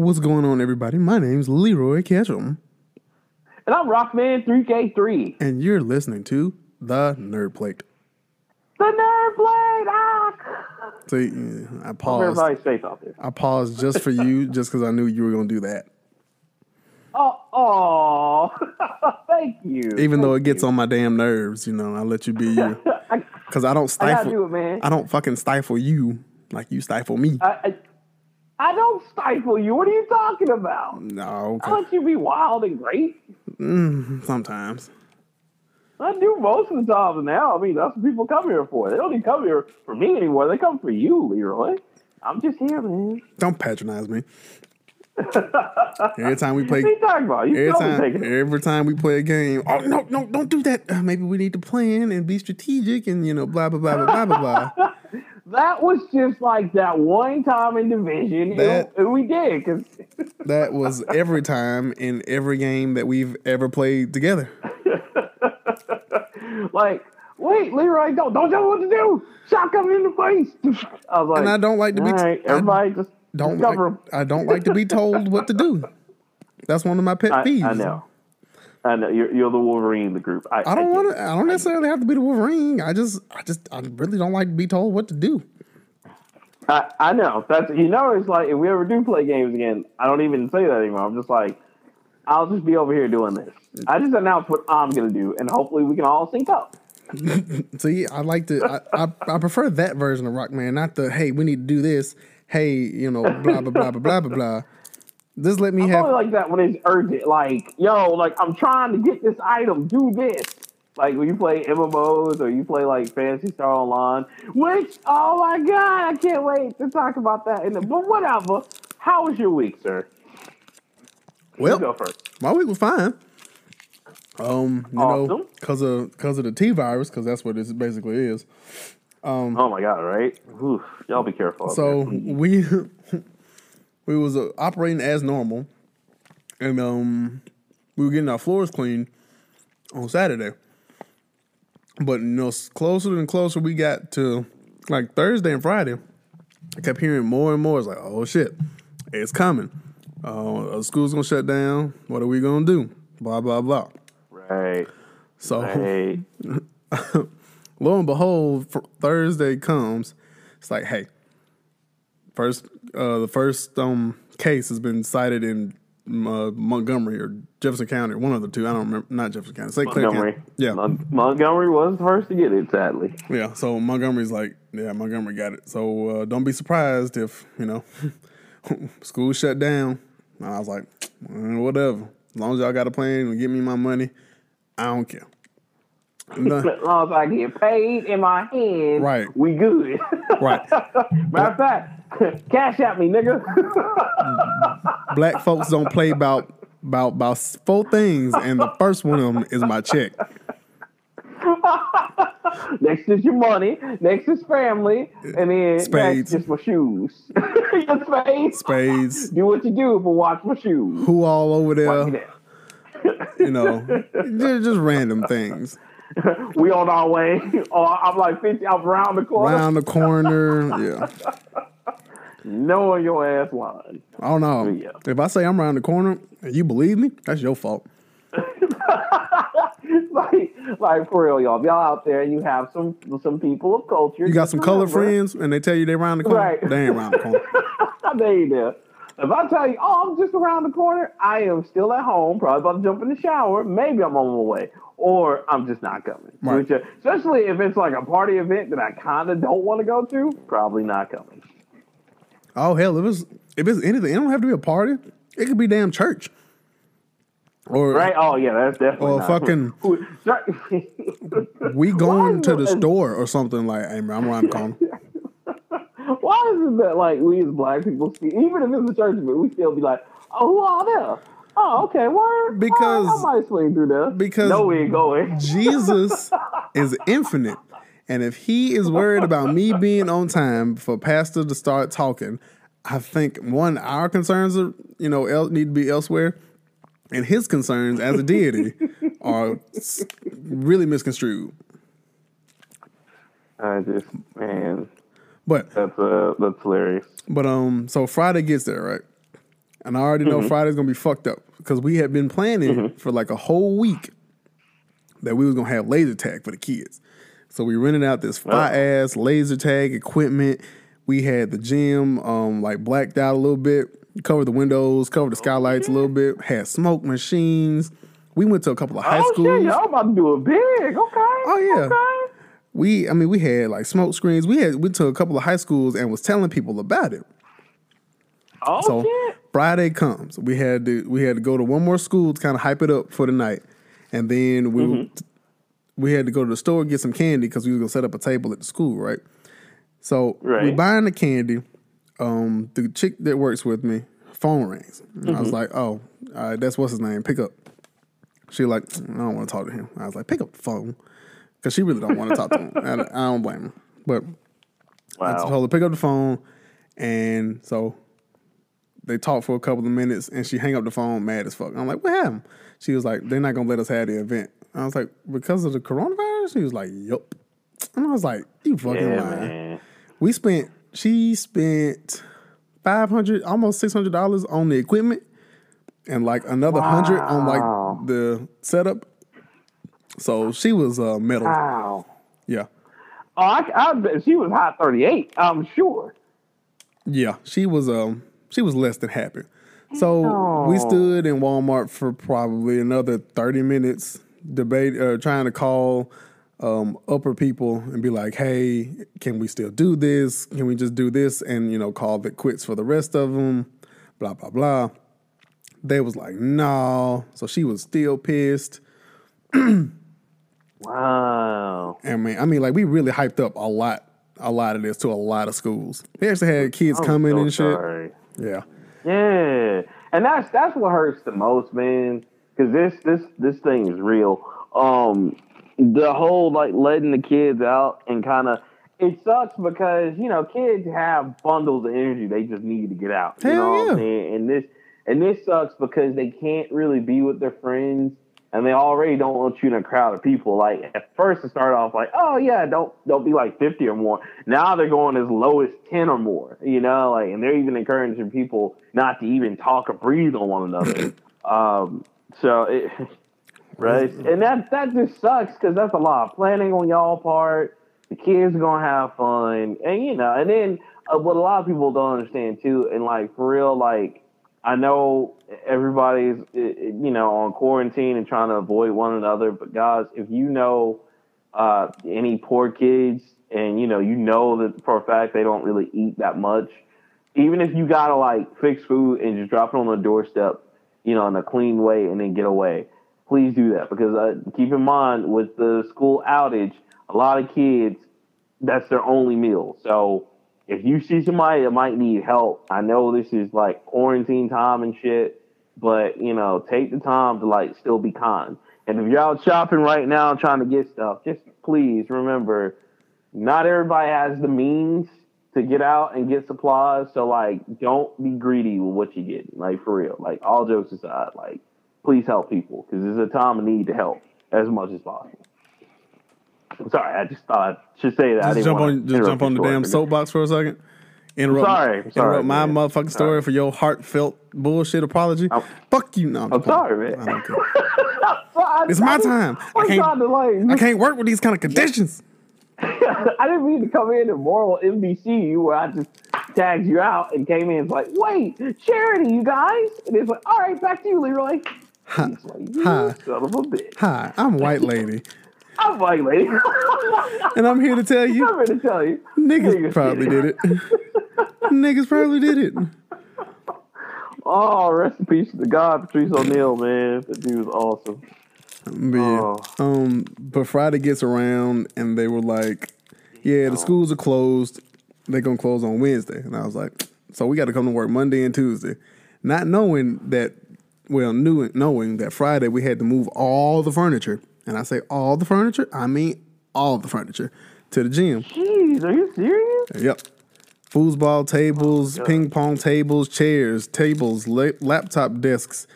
What's going on, everybody? My name's Leroy Ketchum. And I'm Rockman3K3. And you're listening to The Nerd Plate. The Nerd Plate! Ah! See, I paused. Everybody's safe out there. I paused just for you, just because I knew you were going to do that. Oh, thank you. Even though it gets on my damn nerves, you know, I let you be you. Because I don't stifle. I gotta do it, man. I don't fucking stifle you like you stifle me. I don't stifle you. What are you talking about? No. Okay. I let you be wild and great. Sometimes. I do most of the time now. I mean, that's what people come here for. They don't even come here for me anymore. They come for you, Leroy. I'm just here, man. Don't patronize me. Every time we play... What are you talking about? Every time we play a game, oh, no, don't do that. Maybe we need to plan and be strategic and, you know, blah, blah, blah, blah, blah, blah. That was just like that one time in Division, and we did. Cause that was every time in every game that we've ever played together. Like, wait, Leroy, don't know what to do. Shotgun in the face. I was like, and I don't like to be... I don't like to be told what to do. That's one of my pet peeves. I know. You're the Wolverine in the group. I don't necessarily have to be the Wolverine. I really don't like to be told what to do. I know. That's, you know, it's like, if we ever do play games again, I don't even say that anymore. I'm just like, I'll just be over here doing this. I just announce what I'm going to do, and hopefully we can all sync up. See, I like to, I prefer that version of Rockman, not the, hey, we need to do this. Hey, you know, blah, blah, blah, blah, blah, blah, blah. Just let me have... I like that when it's urgent. Like, yo, like, I'm trying to get this item. Do this. Like, when you play MMOs or you play, like, Phantasy Star Online, which, oh, my God, I can't wait to talk about that. But whatever. How was your week, sir? Well, you go first. My week was fine. You know, because of the T-virus, because that's what this basically is. Oh, my God, right? Oof, y'all be careful. So, we was operating as normal, and we were getting our floors cleaned on Saturday. But, you know, closer and closer we got to, like, Thursday and Friday, I kept hearing more and more. It's like, oh, shit, it's coming. School's going to shut down. What are we going to do? Blah, blah, blah. Right. So... Right. Lo and behold, Thursday comes. It's like, hey, the first case has been cited in Montgomery or Jefferson County, or one of the two. I don't remember. Not Jefferson County. It's like Montgomery. County. Yeah, Montgomery was the first to get it, sadly. Yeah, so Montgomery's like, yeah, Montgomery got it. So don't be surprised if, you know, school shut down. And I was like, whatever. As long as y'all got a plan and give me my money, I don't care. As long as I get paid in my hand, right, we good. Right. Matter of fact, cash at me, nigga. Black folks don't play about four things, and the first one of them is my check. Next is your money. Next is family, and then spades. Next is my shoes. Your spades. Spades. Do what you do, but watch my shoes. Who all over there? You know, just random things. We on our way. Oh, I'm like 50. I'm round the corner. Yeah. Knowing your ass line. Oh no. Yeah. If I say I'm round the corner and you believe me, that's your fault. like for real, y'all. If y'all out there and you have some people of culture. You got some colored friends and they tell you they round the corner. Right. They ain't round the corner. They ain't there. If I tell you, oh, I'm just around the corner, I am still at home, probably about to jump in the shower. Maybe I'm on my way. Or I'm just not coming. Right. Especially if it's like a party event that I kind of don't want to go to, probably not coming. Oh, hell, if it's anything, it don't have to be a party. It could be damn church. Or, right? Oh, yeah, that's definitely or not. Fucking we going to the store or something like, hey, man, I'm around the corner. Why is it that, like, we as black people, even if it's a church event, we still be like, oh, who all there? Oh, okay, word. Because I might swing through there. Because no, we ain't going. Jesus is infinite, and if he is worried about me being on time for pastor to start talking, I think one, our concerns are, you know, need to be elsewhere, and his concerns as a deity are really misconstrued. I just, man, but that's hilarious. But so Friday gets there, right? And I already know Friday's going to be fucked up because we had been planning for like a whole week that we was going to have laser tag for the kids. So we rented out this fire-ass laser tag equipment. We had the gym like blacked out a little bit, covered the windows, covered the skylights a little bit, had smoke machines. We went to a couple of high schools. Oh, shit, y'all about to do it big. Okay. Oh, yeah. Okay. I mean, we had like smoke screens. We went to a couple of high schools and was telling people about it. Oh, so shit. Friday comes. We had to go to one more school to kind of hype it up for the night. And then we had to go to the store and get some candy because we were going to set up a table at the school, right? So we buying the candy. The chick that works with me, phone rings. And I was like, oh, all right, that's what's his name. Pick up. She like, I don't want to talk to him. I was like, pick up the phone. Because she really don't want to talk to him. I don't blame her. But I told her, pick up the phone. And so they talked for a couple of minutes, and she hang up the phone mad as fuck. I'm like, what happened? She was like, they're not going to let us have the event. I was like, because of the coronavirus? She was like, yup. And I was like, you fucking lying. Man. She spent $500, almost $600 on the equipment. And like another $100 on like the setup. So she was metal. Wow. Yeah. Oh, I bet she was hot 38. I'm sure. Yeah, she was less than happy. So we stood in Walmart for probably another 30 minutes, trying to call upper people and be like, "Hey, can we still do this? Can we just do this and call it quits for the rest of them?" Blah blah blah. They was like, no. So she was still pissed. Wow. And I mean, like, we really hyped up a lot of this to a lot of schools. They actually had kids coming and shit. Sorry. Yeah. Yeah. And that's what hurts the most, man. Because this thing is real. The whole, like, letting the kids out and kind of, it sucks because, kids have bundles of energy. They just need to get out. Hell yeah. What I'm saying? And this sucks because they can't really be with their friends, and they already don't want you in a crowd of people. Like, at first it started off like, oh yeah, don't be like 50 or more. Now they're going as low as 10 or more, like, and they're even encouraging people not to even talk or breathe on one another. Right. And that just sucks because that's a lot of planning on y'all part. The kids are going to have fun. And, and then what a lot of people don't understand too, and like, for real, like, I know everybody's, on quarantine and trying to avoid one another, but guys, if any poor kids and, that for a fact they don't really eat that much, even if you got to, like, fix food and just drop it on the doorstep, in a clean way and then get away, please do that. Because keep in mind, with the school outage, a lot of kids, that's their only meal. So if you see somebody that might need help, I know this is like quarantine time and shit, but take the time to like still be kind. And if you're out shopping right now trying to get stuff, just please remember, not everybody has the means to get out and get supplies. So like, don't be greedy with what you get. Like, for real. Like, all jokes aside, like, please help people because it's a time of need to help as much as possible. I'm sorry, I just thought I should say that. Just jump on the damn soapbox for a second. Interrupt my motherfucking story for your heartfelt bullshit apology. Fuck you, no. I'm sorry, man. I don't care. It's my time. I can't work with these kind of conditions. I didn't mean to come in and moral NBC you where I just tagged you out and came in and was like, wait, charity, you guys? And it's like, all right, back to you, Leroy. Hi. Son of a bitch. Hi, I'm white lady. I'm like, lady. And I'm here to tell you. Niggas probably did it. Niggas probably did it. Oh, rest in peace to the god, Patrice O'Neal, man. That dude was awesome. Man. Oh. But Friday gets around, and they were like, yeah, the schools are closed. They're going to close on Wednesday. And I was like, so we got to come to work Monday and Tuesday. Not knowing that, knowing that Friday we had to move all the furniture. And I say all the furniture, I mean all the furniture, to the gym. Jeez, are you serious? Yep. Foosball tables, ping pong tables, chairs, laptop desks,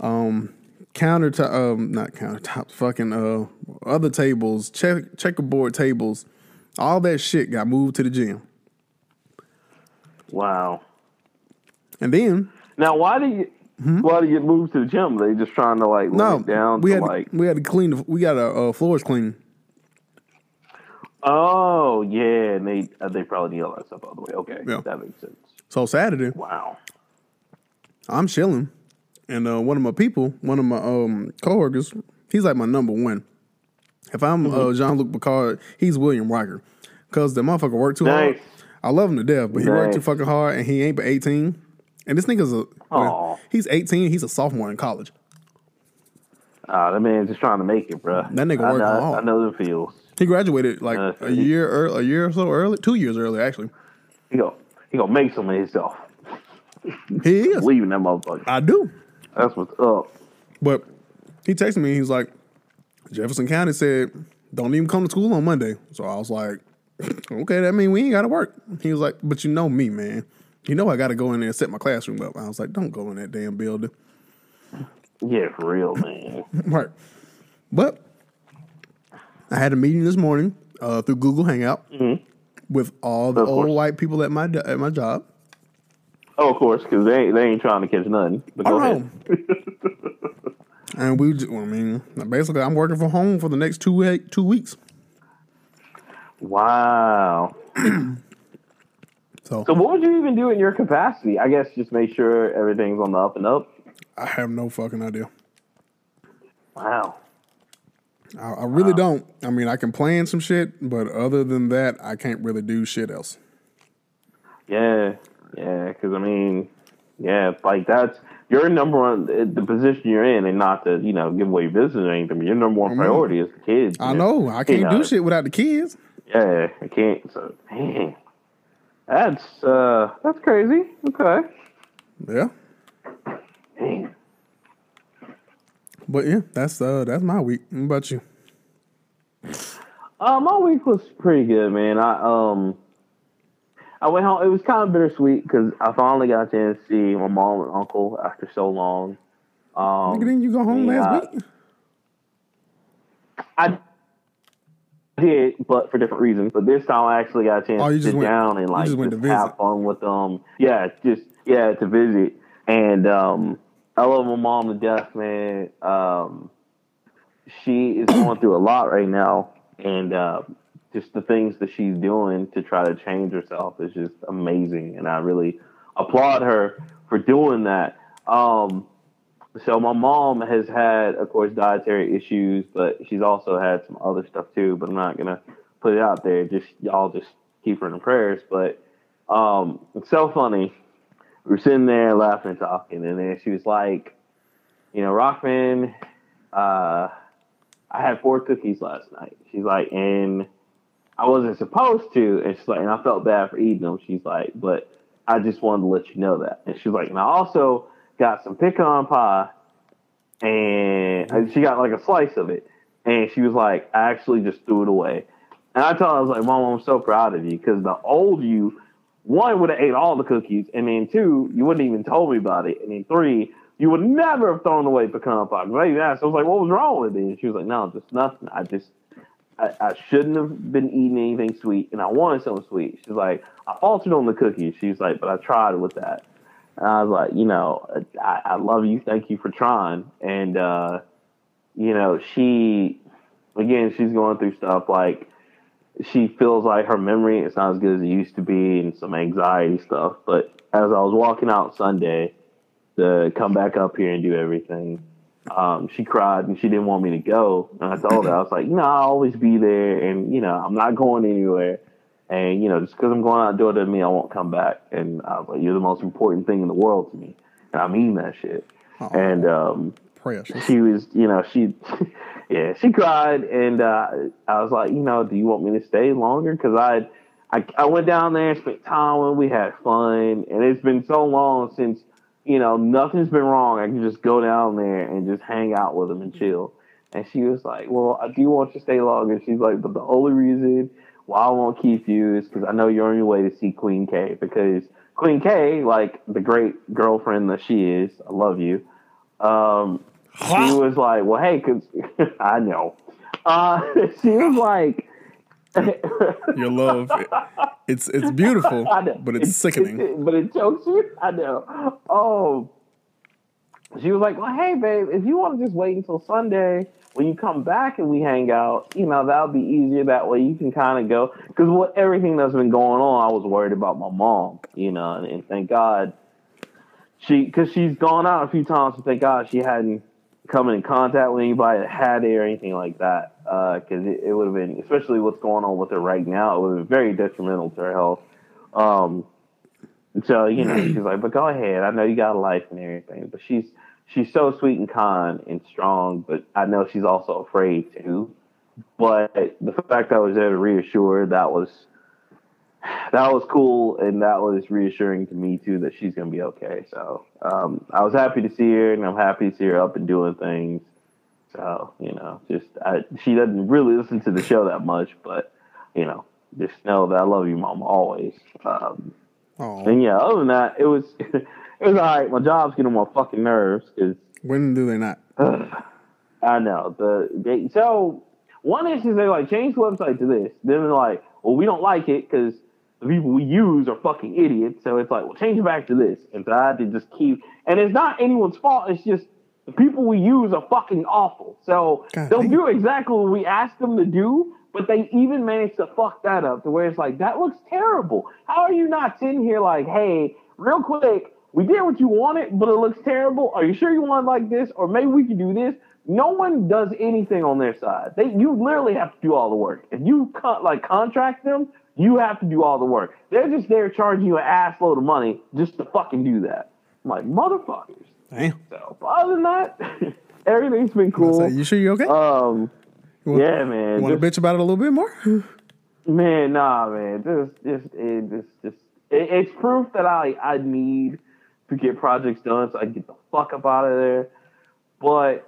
other tables, checkerboard tables, all that shit got moved to the gym. Wow. And then Now, why do you move to the gym? Are they just trying to like lay it down? We had to clean. We got our floors clean. Oh yeah, and they probably need all that stuff out of the way. Okay, yeah. That makes sense. So Saturday, wow, I'm chilling, and one of my coworkers, he's like my number one. If I'm Jean Luc Picard, he's William Riker, because the motherfucker worked too hard. I love him to death, but he worked too fucking hard, and he ain't but 18. And this nigga's he's 18. He's a sophomore in college. That man's just trying to make it, bro. That nigga working hard. I know the feels. He graduated like a year or so early, 2 years early actually. He gonna make some of himself. He is leaving that motherfucker. I do. That's what's up. But he texted me. He's like, Jefferson County said, "Don't even come to school on Monday." So I was like, "Okay, that means we ain't gotta work." He was like, "But you know me, man. You know I gotta go in there and set my classroom up." I was like, "Don't go in that damn building." Yeah, for real, man. Right, but. I had a meeting this morning through Google Hangout with all the old white people at my job. Oh, of course, because they ain't trying to catch nothing. But go ahead. And basically, I'm working from home for the next two weeks. Wow. So what would you even do in your capacity? I guess just make sure everything's on the up and up. I have no fucking idea. Wow. I really don't. I mean, I can plan some shit, but other than that, I can't really do shit else. Yeah, because like that's your number one, the position you're in, and not to give away your business or anything. But your number one priority is the kids. I know I can't do shit without the kids. Yeah, I can't. So man, that's crazy. Okay. Yeah. Dang. But yeah, that's my week. What about you? My week was pretty good, man. I went home. It was kind of bittersweet because I finally got a chance to see my mom and uncle after so long. Didn't you go home last week? I did, but for different reasons. But this time I actually got a chance to sit down and like just have fun with them. Yeah, to visit and. I love my mom to death, man. She is going through a lot right now, and just the things that she's doing to try to change herself is just amazing, and I really applaud her for doing that. So my mom has had, of course, dietary issues, but she's also had some other stuff too, but I'm not going to put it out there. Just y'all just keep her in prayers, but it's so funny. We were sitting there laughing and talking, and then she was like, Rockman, I had 4 cookies last night. She's like, and I wasn't supposed to. And she's like, and I felt bad for eating them. She's like, but I just wanted to let you know that. And she's like, and I also got some pecan pie, and she got like a slice of it. And she was like, I actually just threw it away. And I told her, I was like, Mom, I'm so proud of you, because the old you, 1, would have ate all the cookies, and then 2, you wouldn't even told me about it, and then 3, you would never have thrown away pecan pie. Right? I was like, what was wrong with it? And she was like, no, just nothing. I shouldn't have been eating anything sweet, and I wanted something sweet. She's like, I faltered on the cookies. She's like, but I tried with that. And I was like, I love you. Thank you for trying. And, she, again, she's going through stuff like, she feels like her memory is not as good as it used to be and some anxiety stuff. But as I was walking out Sunday to come back up here and do everything, she cried and she didn't want me to go. And I told her, I was like, I'll always be there. And, I'm not going anywhere. And, just because I'm going out the door doesn't mean I won't come back. And I was like, you're the most important thing in the world to me. And I mean that shit. Oh, and precious. She was, she cried, and I was like, do you want me to stay longer? Because I went down there and spent time and we had fun, and it's been so long since, nothing's been wrong. I can just go down there and just hang out with them and chill. And she was like, well, I do want you to stay longer. She's like, but the only reason why I won't keep you is because I know you're on your way to see Queen K, because Queen K, like the great girlfriend that she is, I love you. She was like, well, hey, I know. She was like, Your love. It's beautiful, but it's sickening. But it chokes you? I know. Oh. She was like, well, hey, babe, if you want to just wait until Sunday, when you come back and we hang out, you know, that'll be easier. That way you can kind of go. Because with everything that's been going on, I was worried about my mom, you know, and thank God. Because she's gone out a few times, and thank God she hadn't come in contact with anybody that had it or anything like that. Because it would have been, especially what's going on with her right now, it would have been very detrimental to her health. So, you know, she's like, but go ahead. I know you got a life and everything. But she's so sweet and kind and strong, but I know she's also afraid, too. But the fact that I was there to reassure, that was cool, and that was reassuring to me, too, that she's going to be okay. So I was happy to see her, and I'm happy to see her up and doing things. So, you know, she doesn't really listen to the show that much, but, you know, just know that I love you, Mom, always. Aww. And yeah, other than that, it was all right. My job's getting on my fucking nerves. When do they not? I know. So one issue is they like change the website to this. Then they're like, well, we don't like it because the people we use are fucking idiots. So it's like, well, change it back to this. And so I had to just keep. And it's not anyone's fault. It's just the people we use are fucking awful. So they'll do exactly what we ask them to do. But they even managed to fuck that up to where it's like, that looks terrible. How are you not sitting here like, hey, real quick, we did what you wanted, but it looks terrible. Are you sure you want it like this? Or maybe we could do this. No one does anything on their side. You literally have to do all the work. If you contract them, you have to do all the work. They're just there charging you an ass load of money just to fucking do that. I'm like, motherfuckers. Damn. So, but other than that, everything's been cool. Like, you sure you're okay? Yeah, man. Want to bitch about it a little bit more? Man, nah, man. It's proof that I need to get projects done so I can get the fuck up out of there. But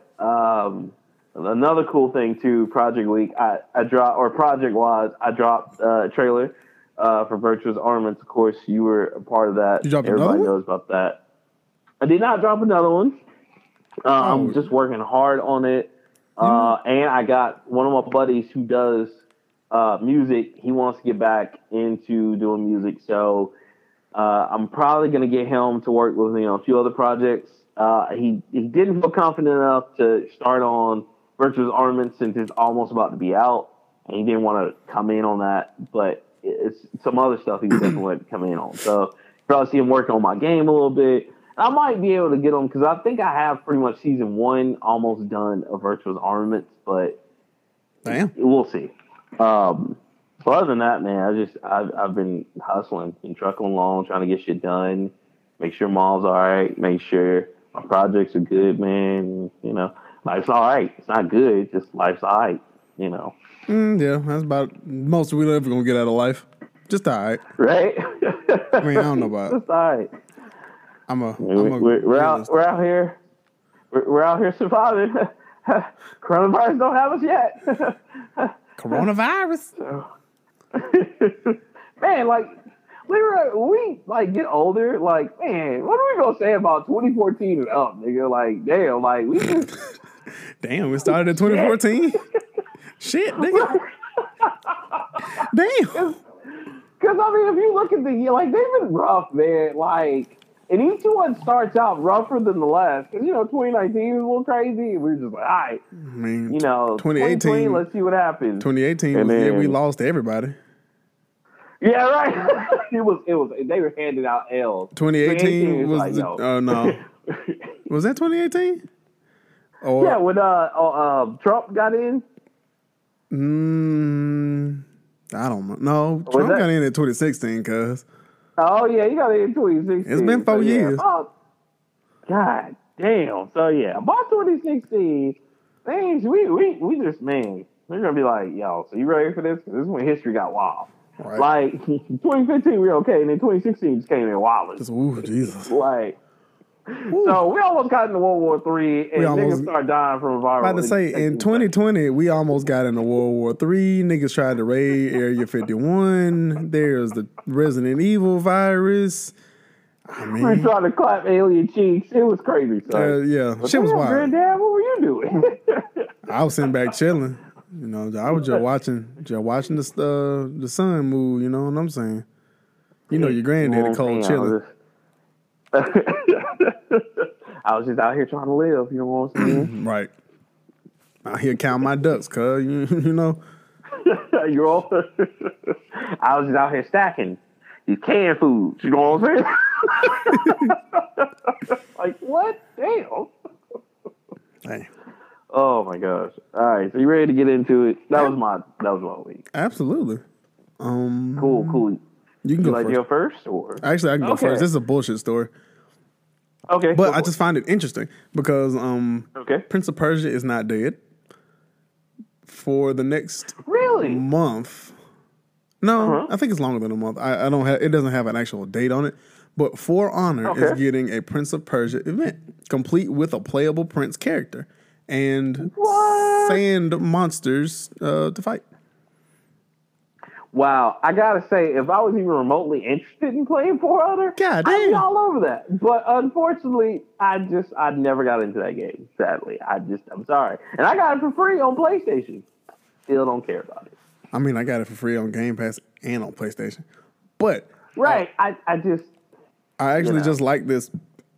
another cool thing too, Project Wise, I dropped a trailer for Virtuous Armaments. Of course, you were a part of that. You dropped Everybody knows about that. I did not drop another one. I'm just working hard on it. And I got one of my buddies who does music. He wants to get back into doing music. So I'm probably going to get him to work with me on a few other projects. He didn't feel confident enough to start on Virtuous Armaments since it's almost about to be out. And he didn't want to come in on that. But it's some other stuff he definitely wanted to come in on. So probably see him working on my game a little bit. I might be able to get them because I think I have pretty much season 1 almost done of Virtuous Armaments, but we'll see. But other than that, man, I've been hustling and trucking along, trying to get shit done, make sure Mom's all right, make sure my projects are good, man. You know, life's all right. It's not good, it's just life's all right. You know. Yeah, that's about most we ever gonna get out of life. Just all right, right? I mean, I don't know about it. Just all right. We're out here surviving. Coronavirus don't have us yet. Coronavirus. So. Man, like we like get older. Like, man, what are we gonna say about 2014 and up, nigga? Like, damn, like we just damn, we started in 2014. Shit, nigga. Damn. Because I mean, if you look at the year, like they've been rough, man. Like. And each one starts out rougher than the last. Because, you know, 2019 was a little crazy. We were just like, all right. I mean, you know, 2018, let's see what happens. 2018 was the year we lost to everybody. Yeah, right. It was. They were handing out L's. 2018 was like, no. Was that 2018? Or, yeah, when Trump got in. I don't know. No, Trump got in at 2016, cuz. Oh, yeah, you got it in 2016. It's been 4 years. Yeah, God damn. So, yeah, about 2016, things, we just, man, we're going to be like, yo, so you ready for this? Because this is when history got wild. Right. Like, 2015, we were okay, and then 2016 just came in wild. Just, ooh, Jesus. Like, ooh. So we almost got into World War III, and niggas start dying from a virus. I was about to say, in 2020, we almost got into World War III. Niggas tried to raid Area 51. There's the Resident Evil virus. I mean, we tried to clap alien cheeks. It was crazy. So. Yeah, shit was wild. Granddad, what were you doing? I was sitting back chilling. You know, know, I was just watching the sun move. You know what I'm saying? You know, your granddaddy cold chilling. I was just out here trying to live. You know what I'm saying? Right. Out here counting my ducks, cuz you know. You're all. I was just out here stacking these canned foods. You know what I'm saying? Like what? Damn. Hey. Oh my gosh! All right, so you ready to get into it? That was my week. Absolutely. Cool. You can go first. Go first, or actually, I can go first. This is a bullshit story. Okay, but I just find it interesting because Prince of Persia is not dead for the next month. No, I think it's longer than a month. I don't have. It doesn't have an actual date on it. But For Honor is getting a Prince of Persia event, complete with a playable prince character. And sand monsters to fight. Wow, I gotta say, if I was even remotely interested in playing For Honor, I'd be all over that. But unfortunately, I never got into that game. Sadly, I'm sorry, and I got it for free on PlayStation. Still don't care about it. I mean, I got it for free on Game Pass and on PlayStation. But I just like this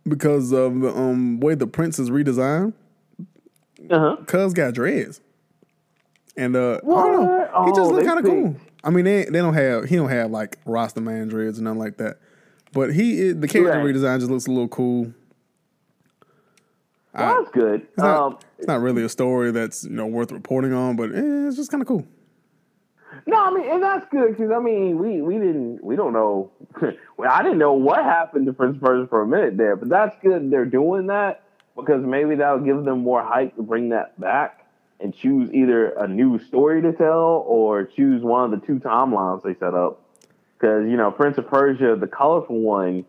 because of the way the prince is redesigned. Cuz got dreads, and I don't know. He just looked kind of cool. I mean, he don't have like Rasta man dreads or nothing like that. But the character redesign just looks a little cool. That's good. It's not really a story that's worth reporting on, but it's just kind of cool. No, I mean, and that's good because I mean, we don't know. I didn't know what happened to Prince of Persia for a minute there, but that's good. They're doing that. Because maybe that'll give them more hype to bring that back and choose either a new story to tell or choose one of the two timelines they set up. Because, Prince of Persia, the colorful one,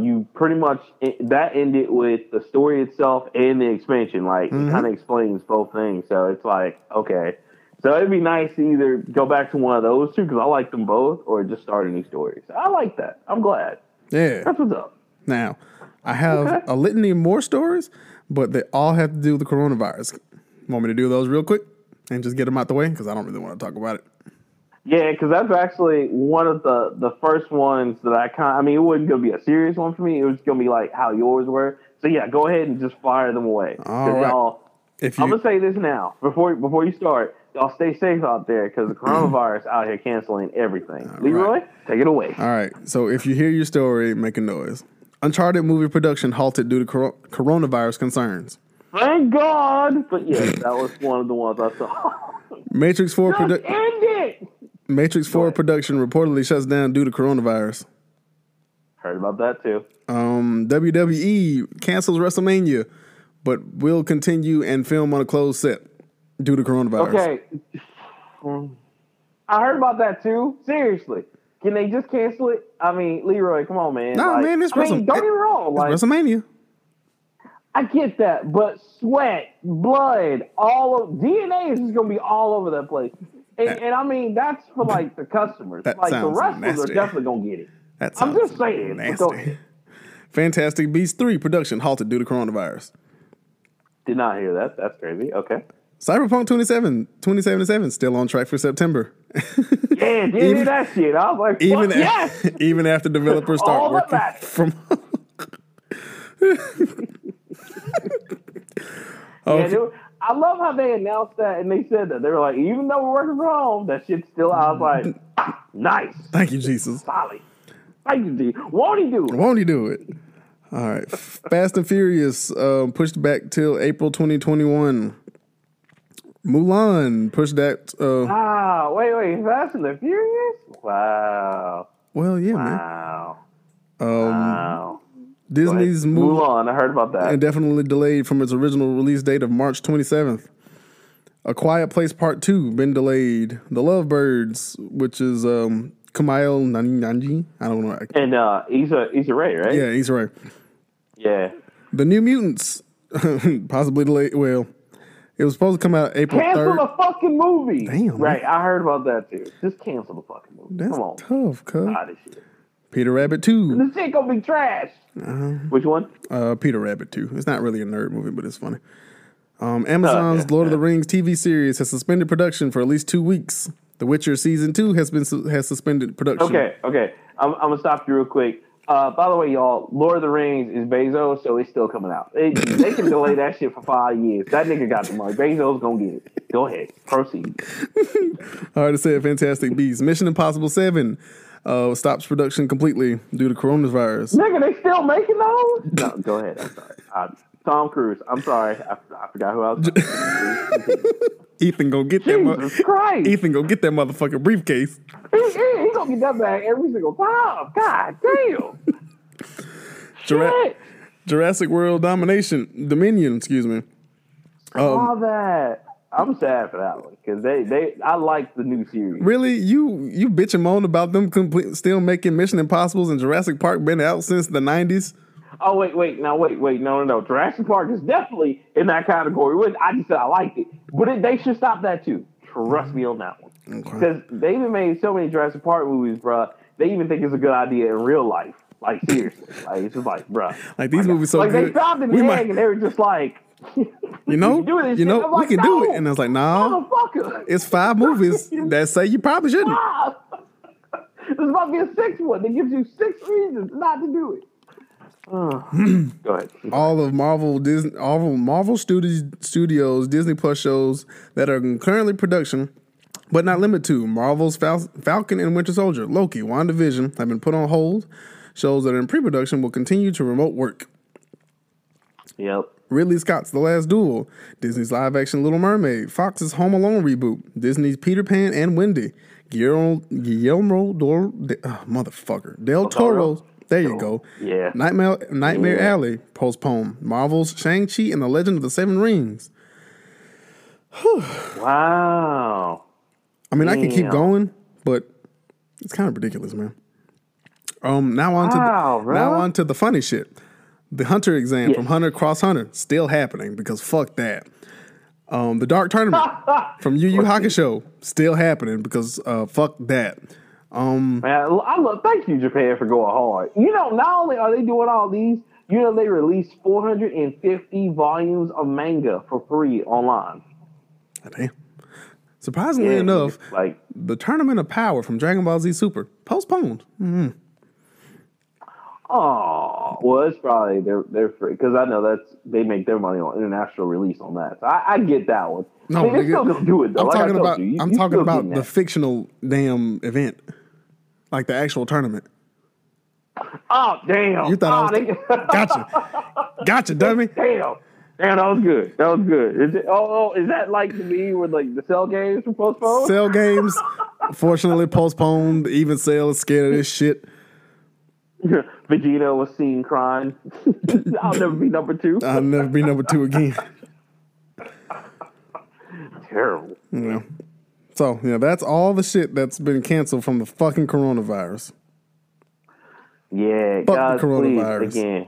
you pretty much, that ended with the story itself and the expansion. Like, it kind of explains both things. So it's like, okay. So it'd be nice to either go back to one of those two because I like them both or just start a new story. So I like that. I'm glad. Yeah. That's what's up. Now, I have a litany of more stories, but they all have to do with the coronavirus. Want me to do those real quick and just get them out the way? Because I don't really want to talk about it. Yeah, because that's actually one of the first ones that it wasn't going to be a serious one for me. It was going to be like how yours were. So, yeah, go ahead and just fire them away. All right. I'm going to say this now. Before you start, y'all stay safe out there because the coronavirus out here canceling everything. Leroy, take it away. All right. So, if you hear your story, make a noise. Uncharted movie production halted due to coronavirus concerns. Thank God! But yes, that was one of the ones I saw. Matrix 4 production reportedly shuts down due to coronavirus. Heard about that too. WWE cancels WrestleMania, but will continue and film on a closed set due to coronavirus. Okay. I heard about that too. Seriously. Can they just cancel it? I mean, Leroy, come on, man. No, man, it's WrestleMania. Don't get me wrong. It's WrestleMania. I get that, but sweat, blood, all of DNA is just going to be all over that place. And I mean, that's for, like, the customers. Like, the wrestlers are definitely going to get it. I'm just saying. Nasty. Fantastic Beasts 3 production halted due to coronavirus. Did not hear that. That's crazy. Okay. Cyberpunk 2077 still on track for September. Yeah, did that shit. I was like, even after developers start working from home. I love how they announced that and they said that. They were like, even though we're working from home, that shit's still out. I was like, nice. Thank you, Jesus. Solid. Thank you, Jesus. Won't he do it? Won't he do it? All right. Fast and Furious pushed back till April 2021. Mulan pushed that. Wow! Wait! Fast and the Furious? Wow! Well, yeah, wow. Man. Wow! Disney's Mulan. I heard about that. Indefinitely delayed from its original release date of March 27th. A Quiet Place Part 2 been delayed. The Lovebirds, which is Kumail Nanjiani. I don't know. And Issa Rae, right? Yeah, Issa Rae. Yeah. The New Mutants, possibly delayed. Well. It was supposed to come out April 3rd. Cancel the fucking movie. Damn. Right, I heard about that too. Just cancel the fucking movie. That's come on. Tough, cuz. Peter Rabbit 2. This shit gonna be trash. Which one? Peter Rabbit 2. It's not really a nerd movie, but it's funny. Amazon's Lord of the Rings TV series has suspended production for at least 2 weeks. The Witcher Season 2 has suspended production. Okay. I'm going to stop you real quick. By the way, y'all, Lord of the Rings is Bezos, so it's still coming out. They can delay that shit for 5 years. That nigga got the money. Bezos going to get it. Go ahead. Proceed. I already said Fantastic Beasts. Mission Impossible 7 stops production completely due to coronavirus. Nigga, they still making those? No, go ahead. I'm sorry. Tom Cruise. I'm sorry. I forgot who I was talking about. Ethan gonna get that. Ethan gonna get that motherfucking briefcase. He gonna get that bag every single time. God damn. Jurassic World Dominion. Excuse me. All that. I'm sad for that one because I like the new series. Really, you bitch and moan about them still making Mission Impossibles and Jurassic Park been out since the 90s. Oh, wait, no. Jurassic Park is definitely in that category. I just said I liked it. But they should stop that, too. Trust me on that one. Because they even made so many Jurassic Park movies, bruh. They even think it's a good idea in real life. Like, seriously. Like, it's just like, bruh. Like, these movies so good. Like, they stopped in the egg and they were just like, we can do it. And I was like, nah, it's 5 movies that say you probably shouldn't. There's about to be a 6th one that gives you 6 reasons not to do it. Go ahead. All of Marvel Studios Disney Plus shows that are currently in production, but not limited to Marvel's Falcon and Winter Soldier, Loki, WandaVision have been put on hold. Shows that are in pre-production will continue to remote work. Yep. Ridley Scott's The Last Duel, Disney's live-action Little Mermaid, Fox's Home Alone reboot, Disney's Peter Pan and Wendy, Del Toro's. There you go. Yeah. Nightmare Alley postponed. Marvel's Shang-Chi and the Legend of the Seven Rings. Whew. Wow. I mean, damn. I can keep going, but it's kind of ridiculous, man. Now on to the funny shit. The Hunter exam from Hunter Cross Hunter still happening because fuck that. The Dark Tournament from Yu Yu Hakusho still happening because fuck that. Thank you, Japan, for going hard. You know, not only are they doing all these, you know, they released 450 volumes of manga for free online. Damn. Surprisingly enough, the Tournament of Power from Dragon Ball Z Super postponed. Mm-hmm. Oh, well, it's probably they're free because I know they make their money on international release on that. So I get that one. No, they're still gonna do it though. I'm talking about the fictional damn event. Like the actual tournament. Oh, damn. You thought Gotcha, dummy. Damn, that was good. Is it, is that like to me where like the Cell Games were postponed? Cell Games, fortunately, postponed. Even Cell is scared of this shit. Vegeta was seen crying. I'll never be number 2. I'll never be number 2 again. Terrible. Yeah. So, yeah, that's all the shit that's been canceled from the fucking coronavirus. Yeah, guys, please, again,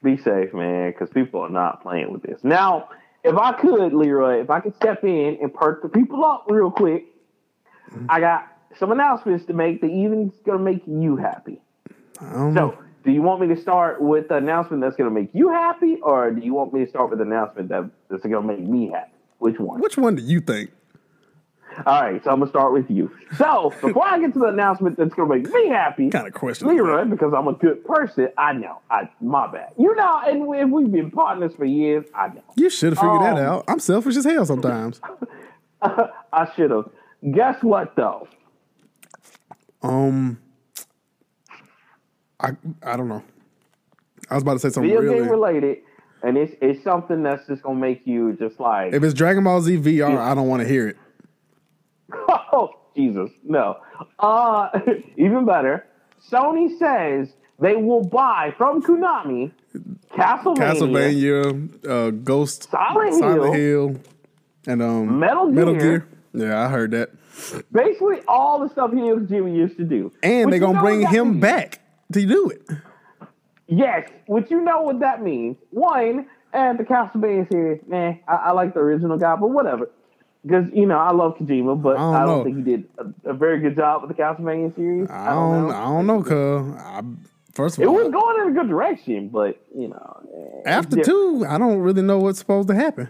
be safe, man, because people are not playing with this. Now, if I could, Leroy, if I could step in and perk the people up real quick, I got some announcements to make that even going to make you happy. So, do you want me to start with the announcement that's going to make you happy, or do you want me to start with the announcement that's going to make me happy? Which one? Which one do you think? All right, so I'm going to start with you. So, before I get to the announcement that's going to make me happy, kind of question, Leroy, because I'm a good person, I know. My bad. You know, and if we've been partners for years, I know. You should have figured that out. I'm selfish as hell sometimes. I should have. Guess what, though? I don't know. I was about to say something real game related, and it's something that's just gonna make you just like. If it's Dragon Ball Z VR, yeah. I don't want to hear it. Oh Jesus, no! Even better, Sony says they will buy from Konami Castlevania, Ghost, Silent Hill, and Metal Gear. Yeah, I heard that. Basically, all the stuff Hideo Kojima used to do, and they're gonna bring him back. To do it. Yes, which you know what that means. One, and the Castlevania series, man, I like the original guy, but whatever. Because, you know, I love Kojima, but I don't think he did a very good job with the Castlevania series. I don't know, cuz. First of all, it was going in a good direction, but, you know. After 2, I don't really know what's supposed to happen.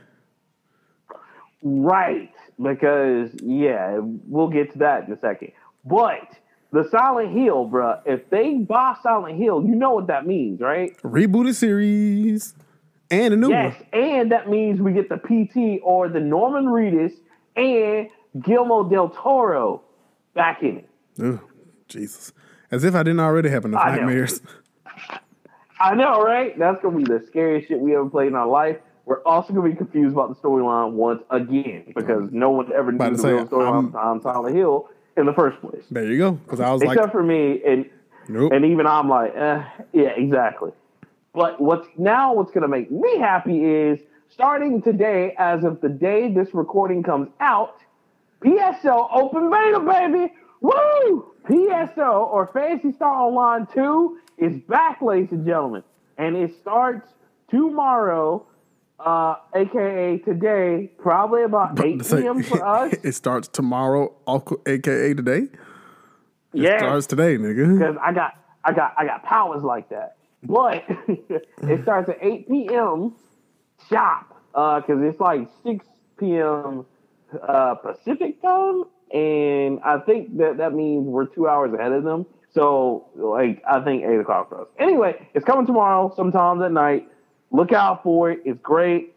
Right, because, yeah, we'll get to that in a second. But the Silent Hill, bruh, if they buy Silent Hill, you know what that means, right? Rebooted series and a new one. Yes, and that means we get the PT or the Norman Reedus and Guillermo del Toro back in it. Ooh, Jesus. As if I didn't already have enough nightmares. I know, right? That's going to be the scariest shit we ever played in our life. We're also going to be confused about the storyline once again because no one ever knew the real storyline on Silent Hill in the first place. There you go. Because I was except for me, and nope. And even I'm like, yeah, exactly. But what's going to make me happy is starting today, as of the day this recording comes out, PSO open beta, baby. Woo! PSO or Phantasy Star Online 2 is back, ladies and gentlemen, and it starts tomorrow. AKA today, probably about 8 p.m. for us. It starts tomorrow, AKA today. It starts today, nigga. Because I got powers like that. But it starts at 8 p.m. shop. Because it's like 6 p.m. Pacific time. And I think that means we're 2 hours ahead of them. So, like, I think 8 o'clock for us. Anyway, it's coming tomorrow, sometimes at night. Look out for it. It's great.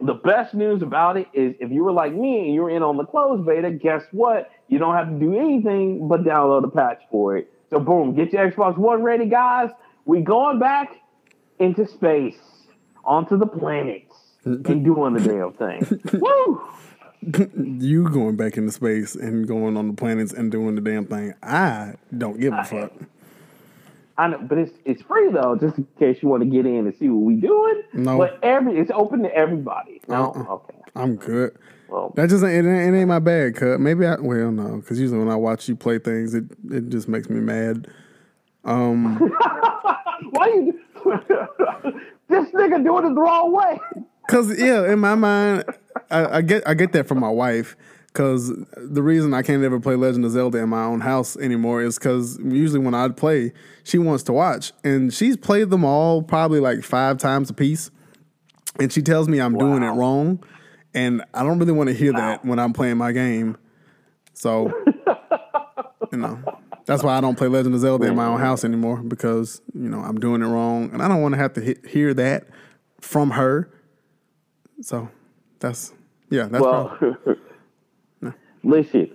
The best news about it is if you were like me and you were in on the closed beta, guess what? You don't have to do anything but download a patch for it. So, boom, get your Xbox One ready, guys. We're going back into space, onto the planets, and doing the damn thing. Woo! You going back into space and going on the planets and doing the damn thing. I don't give a fuck. I know, but it's free though, just in case you want to get in and see what we doing. No, but it's open to everybody. No, okay, I'm good. Well, that just it ain't my bag. Cause maybe no, because usually when I watch you play things, it just makes me mad. Why you this nigga doing it the wrong way? Cause yeah, in my mind, I get that from my wife. Because the reason I can't ever play Legend of Zelda in my own house anymore is because usually when I play, she wants to watch. And she's played them all probably like 5 times a piece. And she tells me I'm doing it wrong. And I don't really want to hear that when I'm playing my game. So, you know, that's why I don't play Legend of Zelda in my own house anymore. Because, you know, I'm doing it wrong. And I don't want to have to hear that from her. So, that's probably... Listen,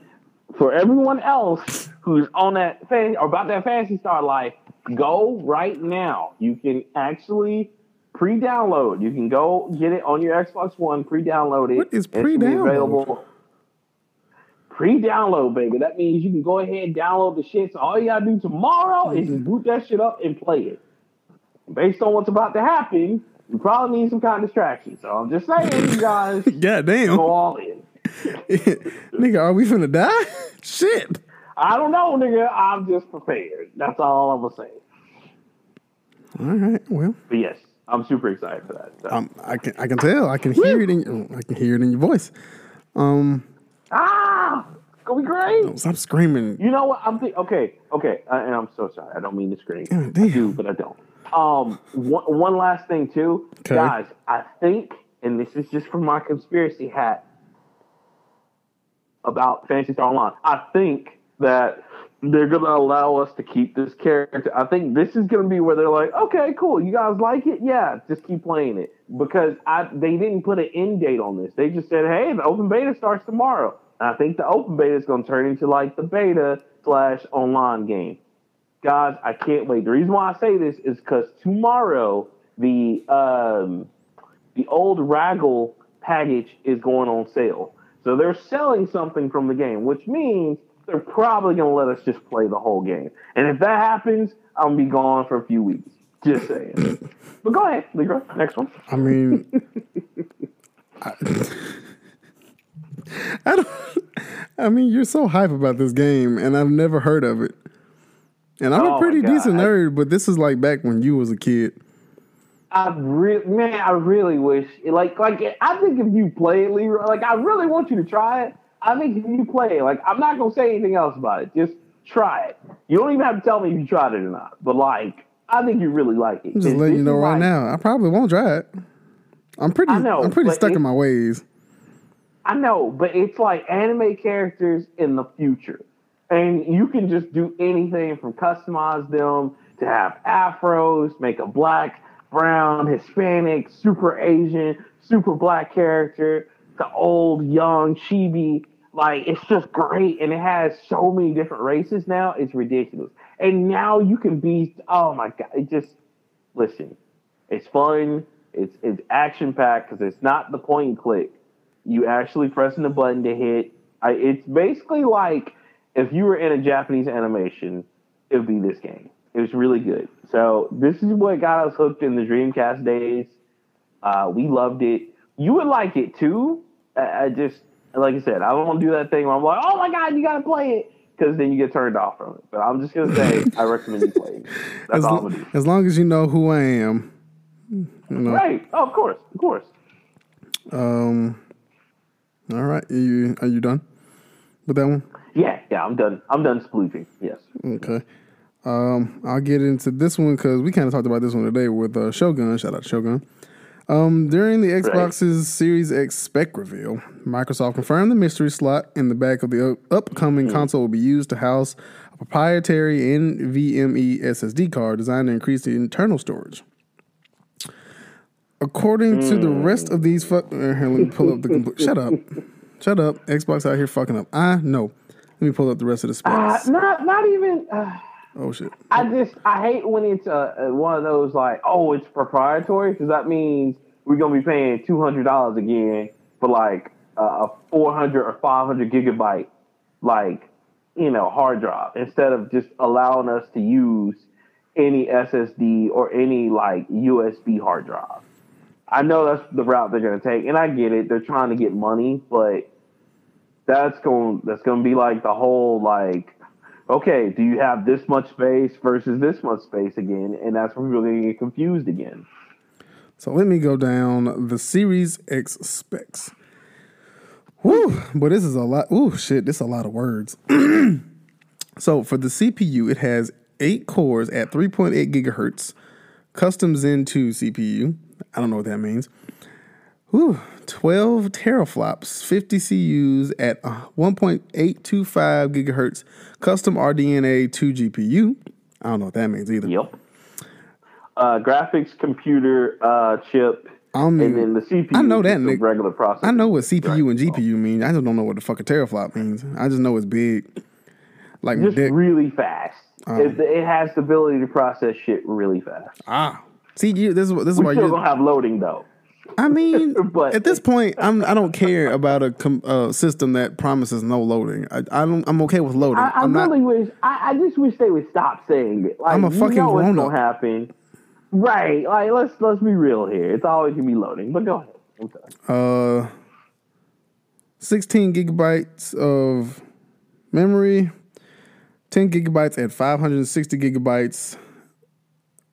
for everyone else who's on that fan or about that Phantasy Star life, go right now. You can actually pre-download. You can go get it on your Xbox One, pre-download it. What is pre-download? Pre-download, baby. That means you can go ahead and download the shit. So all you gotta do tomorrow is just boot that shit up and play it. Based on what's about to happen, you probably need some kind of distraction. So I'm just saying, you guys, go all in. Nigga, are we finna die? Shit. I don't know, nigga. I'm just prepared. That's all I'm gonna say. All right. Well. But yes, I'm super excited for that. So. I can tell. I can hear it. I can hear it in your voice. It's gonna be great. No, stop screaming. You know what? Okay. And I'm so sorry. I don't mean to scream. Oh, damn. I do, but I don't. One last thing too, guys. I think, and this is just from my conspiracy hat. About Phantasy Star Online. I think that they're going to allow us to keep this character. I think this is going to be where they're like, okay, cool. You guys like it? Yeah, just keep playing it. Because they didn't put an end date on this. They just said, hey, the open beta starts tomorrow. And I think the open beta is going to turn into like the beta/online game. Guys, I can't wait. The reason why I say this is because tomorrow the old Raggle package is going on sale. So they're selling something from the game, which means they're probably going to let us just play the whole game. And if that happens, I'm going to be gone for a few weeks. Just saying. But go ahead, Leroy. Next one. I mean, I don't. I mean, you're so hype about this game, and I've never heard of it. And I'm a pretty decent nerd, but this is like back when you was a kid. I really wish I think if you play it, Leroy, I really want you to try it. I think if you play it, I'm not gonna say anything else about it. Just try it. You don't even have to tell me if you tried it or not. But I think you really like it. Just letting you know right now, I probably won't try it. I'm pretty stuck in my ways. I know, but it's like anime characters in the future. And you can just do anything from customize them to have afros, make a black, brown, Hispanic, super Asian, super black character, to old, young, chibi. Like, it's just great. And it has so many different races now. It's ridiculous. And now you can be, oh my God, it just, listen, it's fun. It's action-packed because it's not the point and click. You actually pressing the button to hit. It's basically like if you were in a Japanese animation, it would be this game. It was really good. So this is what got us hooked in the Dreamcast days. We loved it. You would like it too. I just, like I said, I don't want to do that thing where I'm like, oh my God, you got to play it. Because then you get turned off from it. But I'm just going to say, I recommend you play it. That's all I'm going to do. As long as you know who I am. You know. Right. Oh, of course. Of course. All right. Are you done with that one? Yeah. Yeah, I'm done. I'm done splooping. Yes. Okay. I'll get into this one because we kind of talked about this one today with Shogun. Shout out to Shogun. During the Xbox's Series X spec reveal, Microsoft confirmed the mystery slot in the back of the upcoming console will be used to house a proprietary NVMe SSD card designed to increase the internal storage. According to the rest of these here, let me pull up the complete. Shut up. Xbox out here fucking up. I know. Let me pull up the rest of the specs. Not even. Oh shit! I hate when it's one of those like, oh, it's proprietary, because that means we're gonna be paying $200 again for like a 400 or 500 gigabyte like hard drive instead of just allowing us to use any SSD or any like USB hard drive. I know that's the route they're gonna take, and I get it. They're trying to get money, but that's gonna be like the whole like. Okay, do you have this much space versus this much space again? And that's when we're going to get confused again. So let me go down the Series X specs. Woo, but this is a lot. Ooh, shit, this is a lot of words. So for the CPU, it has 8 cores at 3.8 gigahertz. Custom Zen 2 CPU. I don't know what that means. Ooh, 12 teraflops, 50 CUs at 1.825 gigahertz, custom RDNA 2 GPU. I don't know what that means either. Yep. Graphics computer chip, and then the CPU. I know that, Nick. Regular processor. I know what CPU and GPU mean. I just don't know what the fuck a teraflop means. I just know it's big. Like just really fast. It has the ability to process shit really fast. See, this is why you're gonna have loading though. I mean, but at this point, I don't care about a system that promises no loading. I'm okay with loading. I just wish they would stop saying it. Like, I'm a fucking grown up. It's gonna happen, right? Like, let's be real here. It's always gonna be loading. But go ahead. I'm sorry. 16 gigabytes of memory, 10 gigabytes at 560 gigabytes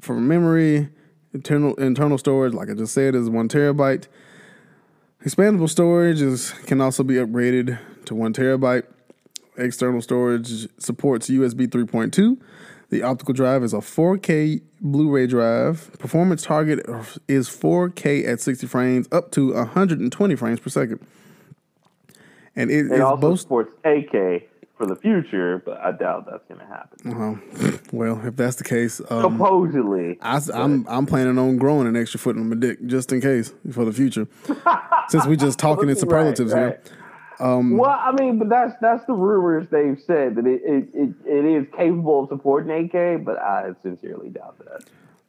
for memory. Internal storage, like I just said, is 1 terabyte. Expandable storage can also be upgraded to 1 terabyte. External storage supports USB 3.2. The optical drive is a 4K Blu-ray drive. Performance target is 4K at 60 frames up to 120 frames per second. And it also supports 8K for the future, but I doubt that's going to happen. Well, if that's the case, supposedly, I'm planning on growing an extra foot on my dick just in case for the future. Since we just talking in superlatives here. Well, I mean, but that's the rumors they've said that it is capable of supporting 8K, but I sincerely doubt that.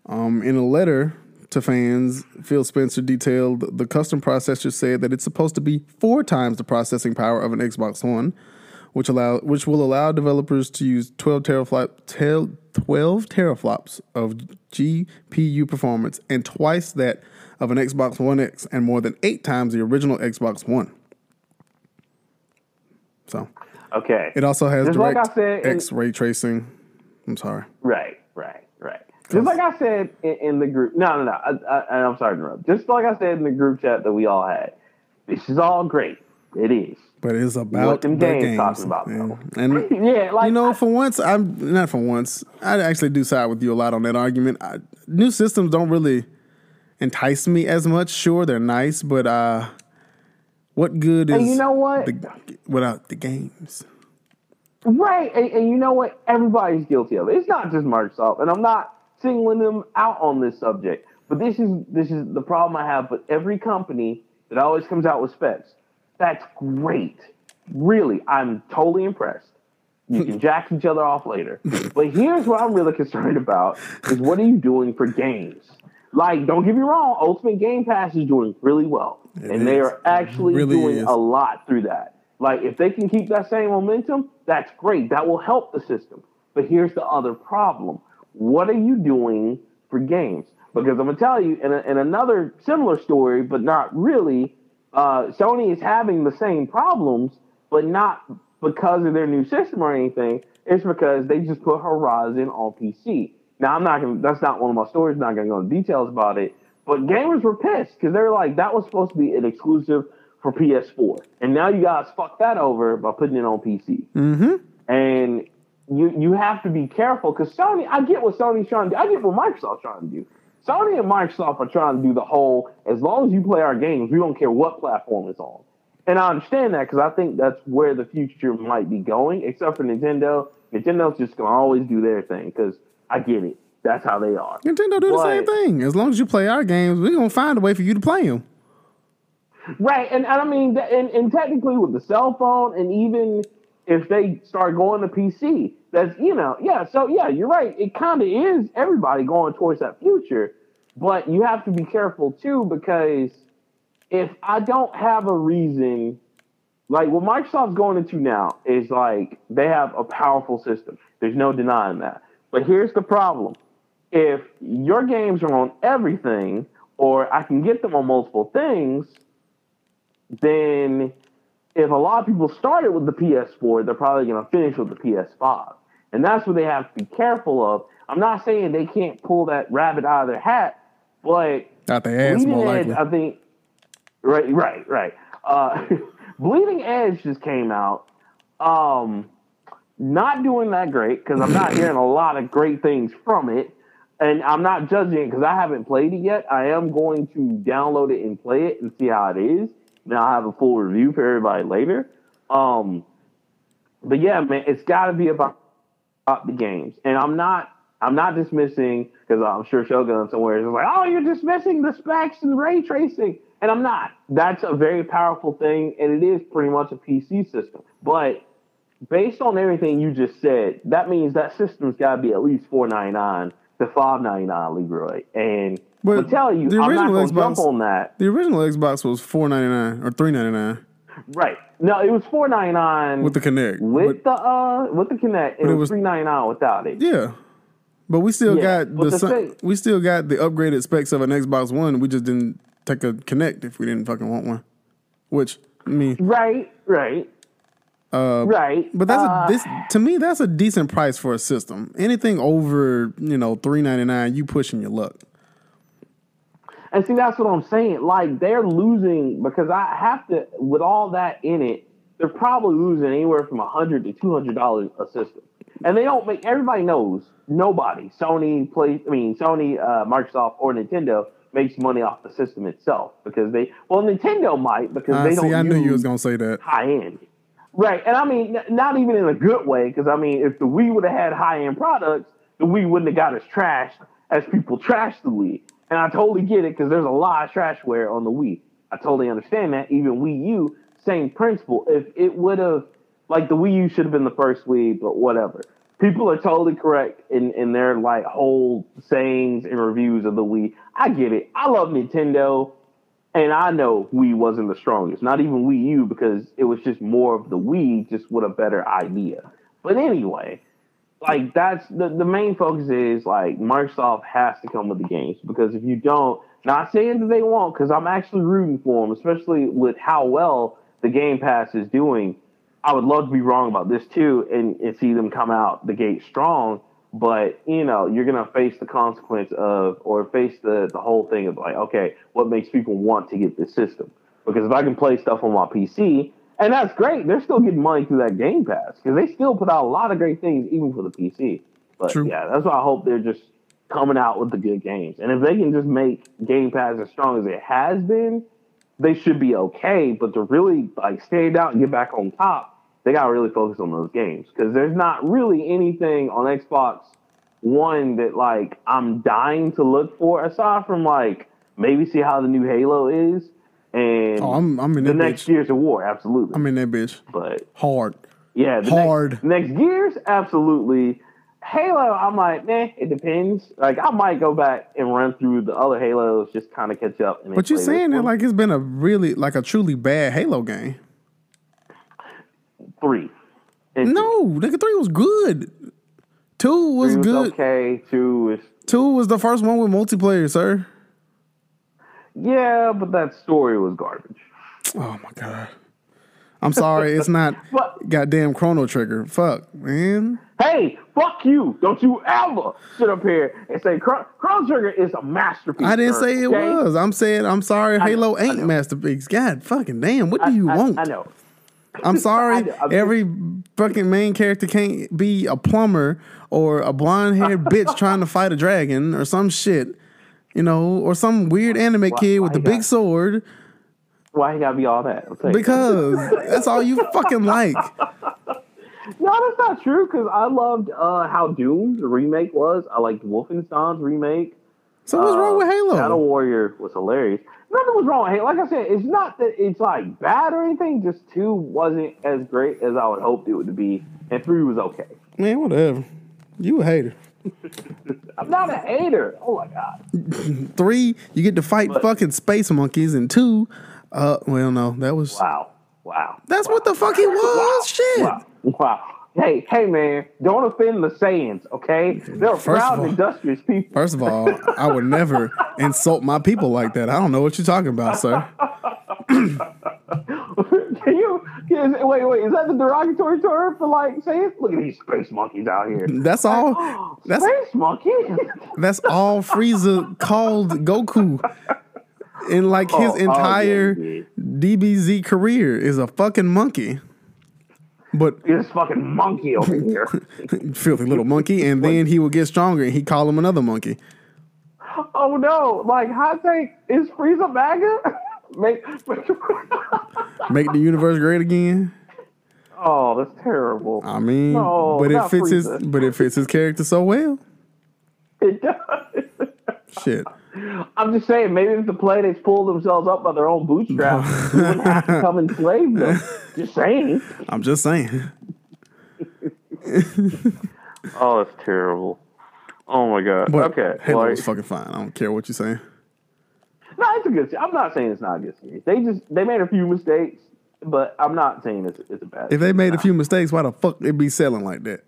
In a letter to fans, Phil Spencer detailed the custom processor said that it's supposed to be 4 times the processing power of an Xbox One. Which will allow developers to use 12 teraflops of GPU performance and twice that of an Xbox One X and more than 8 times the original Xbox One. So, okay. It also has DirectX ray tracing. I'm sorry. Right. Just like I said in the group. No. I'm sorry to interrupt. Just like I said in the group chat that we all had. This is all great. It is. But it's about the games. Talking about, and yeah, like, I actually do side with you a lot on that argument. New systems don't really entice me as much. Sure, they're nice, but What good is without the games? Right. And you know what? Everybody's guilty of it. It's not just Microsoft. And I'm not singling them out on this subject. But this is the problem I have with every company that always comes out with specs. That's great. Really, I'm totally impressed. You can jack each other off later. But here's what I'm really concerned about is what are you doing for games? Like, don't get me wrong, Ultimate Game Pass is doing really well. They are actually doing a lot through that. Like, if they can keep that same momentum, that's great. That will help the system. But here's the other problem. What are you doing for games? Because I'm going to tell you, in another similar story, but not really, Sony is having the same problems, but not because of their new system or anything. It's because they just put Horizon on PC. Now, that's not one of my stories. I'm not going to go into details about it. But gamers were pissed because they're like, that was supposed to be an exclusive for PS4. And now you guys fucked that over by putting it on PC. Mm-hmm. And you have to be careful because Sony, I get what Sony's trying to do. I get what Microsoft's trying to do. Sony and Microsoft are trying to do the whole, as long as you play our games, we don't care what platform it's on. And I understand that because I think that's where the future might be going, except for Nintendo. Nintendo's just going to always do their thing because I get it. That's how they are. Nintendo do the same thing. As long as you play our games, we're going to find a way for you to play them. Right. And I mean, and technically with the cell phone, and even if they start going to PC, that's, you're right. It kind of is everybody going towards that future. But you have to be careful, too, because if I don't have a reason, like what Microsoft's going into now is like they have a powerful system. There's no denying that. But here's the problem. If your games are on everything, or I can get them on multiple things, then if a lot of people started with the PS4, they're probably going to finish with the PS5. And that's what they have to be careful of. I'm not saying they can't pull that rabbit out of their hat, but Right. Bleeding Edge just came out. Not doing that great because I'm not hearing a lot of great things from it. And I'm not judging it because I haven't played it yet. I am going to download it and play it and see how it is. And I'll have a full review for everybody later. But yeah, man, it's got to be about the games. And I'm not dismissing, because I'm sure Shogun somewhere is like, oh, you're dismissing the specs and ray tracing. And I'm not. That's a very powerful thing, and it is pretty much a PC system. But based on everything you just said, that means that system's got to be at least $499 to $599, Leroy. And I'll tell you, I'm not going to jump on that. The original Xbox was $499 or $399. Right. No, it was $499 with the Kinect. With the Kinect, and it was $399 without it. Yeah. But we still got we still got the upgraded specs of an Xbox One. We just didn't take a Kinect if we didn't fucking want one. Which, I mean, right. But that's to me, that's a decent price for a system. Anything over, $399, you pushing your luck. And see, that's what I'm saying. Like, they're losing, because I have to, with all that in it, they're probably losing anywhere from $100 to $200 a system. And they don't make, everybody knows, nobody, Sony, Microsoft, or Nintendo makes money off the system itself because Nintendo might because they don't. See, I knew you was gonna say that high end, right? And I mean, not even in a good way because I mean, if the Wii would have had high end products, the Wii wouldn't have got as trashed as people trashed the Wii. And I totally get it because there's a lot of trashware on the Wii. I totally understand that. Even Wii U, same principle. If it would have, like, the Wii U should have been the first Wii, but whatever. People are totally correct in their, like, whole sayings and reviews of the Wii. I get it. I love Nintendo, and I know Wii wasn't the strongest. Not even Wii U, because it was just more of the Wii, just with a better idea. But anyway, like, that's the main focus is, like, Microsoft has to come with the games. Because if you don't, not saying that they won't, because I'm actually rooting for them, especially with how well the Game Pass is doing. I would love to be wrong about this, too, and see them come out the gate strong. But, you're going to face the consequence of or face the whole thing of, like, okay, what makes people want to get this system? Because if I can play stuff on my PC, and that's great. They're still getting money through that Game Pass because they still put out a lot of great things even for the PC. But, True. Yeah, that's why I hope they're just coming out with the good games. And if they can just make Game Pass as strong as it has been, they should be okay, but to really like stand out and get back on top, they got to really focus on those games, because there's not really anything on Xbox One that like I'm dying to look for, aside from like maybe see how the new Halo is and I'm in the next year's of War. Absolutely, I'm in that bitch. But hard, yeah, next year's absolutely. Halo, I'm like, man, it depends. Like, I might go back and run through the other Halos, just kind of catch up. And but you're saying it like it's been a really, like a truly bad Halo game. 3. No, nigga, 3 was good. 2 was good. Okay, 2 was the first one with multiplayer, sir. Yeah, but that story was garbage. Oh my god. I'm sorry, it's not goddamn Chrono Trigger. Fuck, man. Hey, fuck you. Don't you ever sit up here and say Chrono Trigger is a masterpiece. I didn't say it was. I'm saying, I'm sorry, Halo ain't masterpiece. God fucking damn, what do you want? I know. I'm sorry, every fucking main character can't be a plumber or a blonde-haired bitch trying to fight a dragon or some shit, you know, or some weird anime kid with the big sword. Why you gotta be all that? Because that's all you fucking like. No, that's not true, because I loved how Doom's remake was. I liked Wolfenstein's remake. So what's wrong with Halo? Shadow Warrior was hilarious. Nothing was wrong with Halo. Like I said, it's not that it's like bad or anything, just 2 wasn't as great as I would hope it would be, and 3 was okay. Man, whatever. You a hater. I'm not a hater. Oh my god. 3, you get to fight fucking space monkeys, and 2... well, no, that was... Wow. That's what the fuck he was? Wow. Shit. Wow. Hey, man, don't offend the Saiyans, okay? They're proud and industrious people. First of all, I would never insult my people like that. I don't know what you're talking about, sir. Wait, is that the derogatory term for, like, Saiyans? Look at these space monkeys out here. That's all... space monkey? That's all Frieza called Goku. In like his entire DBZ career is a fucking monkey, but this fucking monkey over here, filthy little monkey, and then he will get stronger and he call him another monkey. Oh no! Like hot take is Frieza MAGA? Make the universe great again. Oh, that's terrible. I mean, no, but it fits Frieza. It fits his character so well. It does. Shit. I'm just saying, maybe if the Playdates pulled themselves up by their own bootstraps, you wouldn't have to come enslave them. Just saying. I'm just saying. Oh, that's terrible. Oh my god. But okay, Halo was fucking fine. I don't care what you're saying. No, it's a good series. I'm not saying it's not a good series. They made a few mistakes, but I'm not saying it's a bad series. If they made a few mistakes, why the fuck they be selling like that?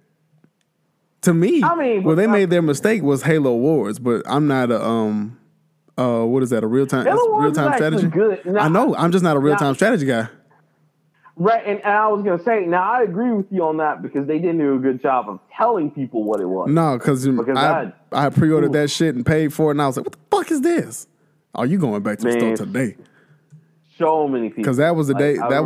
To me, I mean, where they made their mistake was Halo Wars, but I'm not a what is that? A real time strategy? Good. Now, I know I'm just not a real time strategy guy. Right, and I was gonna say, now I agree with you on that because they didn't do a good job of telling people what it was. No, because I pre-ordered that shit and paid for it, and I was like, what the fuck is this? Oh, you going back to the store today? So many people. Because that was the day. That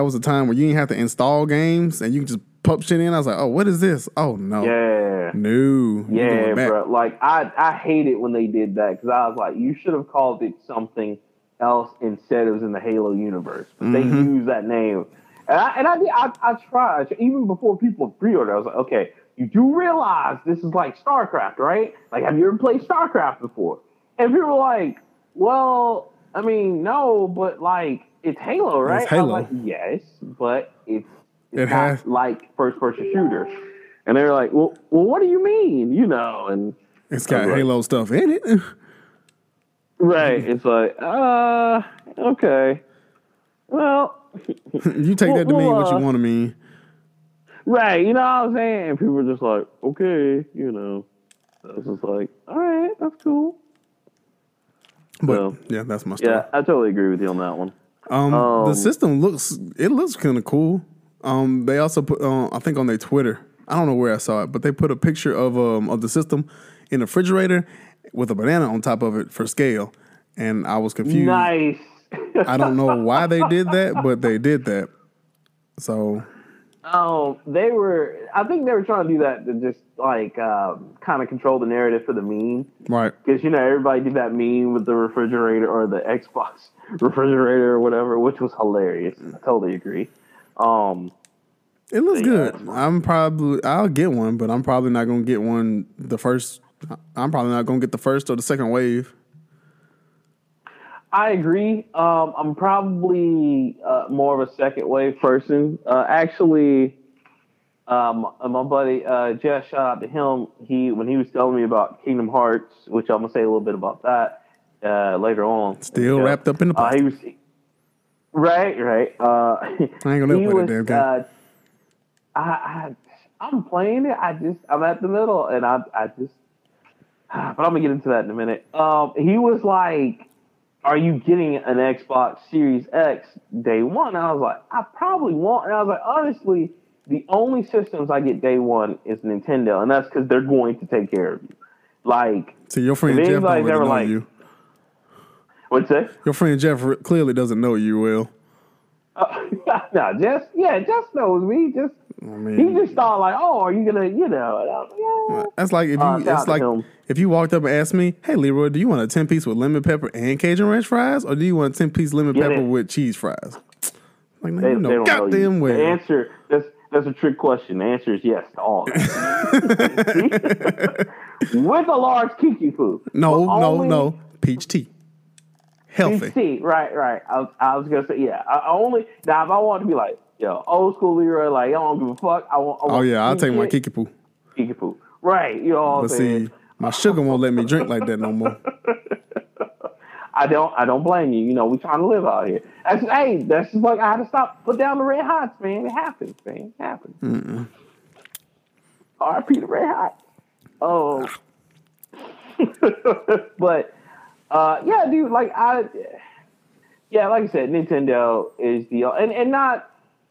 was the time where you didn't have to install games and you can just pop shit in. I was like, oh, what is this? Oh no, yeah, bro. Like I hate it when they did that because I was like, you should have called it something else instead of in the Halo universe. But they use that name, and I tried even before people pre-ordered. I was like, okay, you do realize this is like StarCraft, right? Like, have you ever played StarCraft before? And people were like, well, I mean, no, but like it's Halo, right? It's Halo. I was like, yes, but it's not like first-person shooter. And they were like, well, what do you mean? You know, and it's got Halo stuff in it. Right. It's like, okay. Well. You take that to mean what you want to mean. Right. You know what I'm saying? And people were just like, okay, you know. I was just like, all right, that's cool. But, yeah, that's my story. Yeah, I totally agree with you on that one. The system looks kind of cool. They also put, I think on their Twitter, I don't know where I saw it, but they put a picture of the system in the refrigerator with a banana on top of it for scale. And I was confused. Nice. I don't know why they did that, but they did that. So. I think they were trying to do that to just like, kind of control the narrative for the meme. Right. Cause you know, everybody did that meme with the refrigerator or the Xbox refrigerator or whatever, which was hilarious. I totally agree. It looks good. I'll get one, but I'm probably not gonna get one. I'm probably not gonna get the first or the second wave. I agree. I'm probably more of a second wave person. My buddy Jeff, shout out to him. When he was telling me about Kingdom Hearts, which I'm gonna say a little bit about that later on. Still wrapped up in the pot. Right. I ain't gonna play that damn game. I'm playing it. I'm at the middle, and but I'm gonna get into that in a minute. He was like, are you getting an Xbox Series X day one? And I was like, I probably won't. And I was like, honestly, the only systems I get day one is Nintendo, and that's because they're going to take care of you. Like, so your friend Jeff doesn't really know you. What's that? Your friend Jeff clearly doesn't know you well. Jeff knows me. He just thought like, oh, are you gonna, And I was like, yeah. That's like if you walked up and asked me, hey, Leroy, do you want a 10-piece with lemon pepper and Cajun ranch fries, or do you want a 10-piece lemon pepper with cheese fries? Like, man, they goddamn well. The answer, that's a trick question. The answer is yes to all. With a large kiki poo. No, peach tea. Healthy. PC, right. I was gonna say, yeah. If I want to be like, old school Leroy, like, I don't give a fuck. I'll take my kiki poo. Kiki poo, right? You know what I'm saying? See, my sugar won't let me drink like that no more. I don't blame you. You know, we trying to live out here. That's just like I had to stop. Put down the Red Hots, man. It happens, man. It happens. Mm-mm. R.I.P. the Red Hot. Oh, but. Yeah, dude. Like I said, Nintendo is the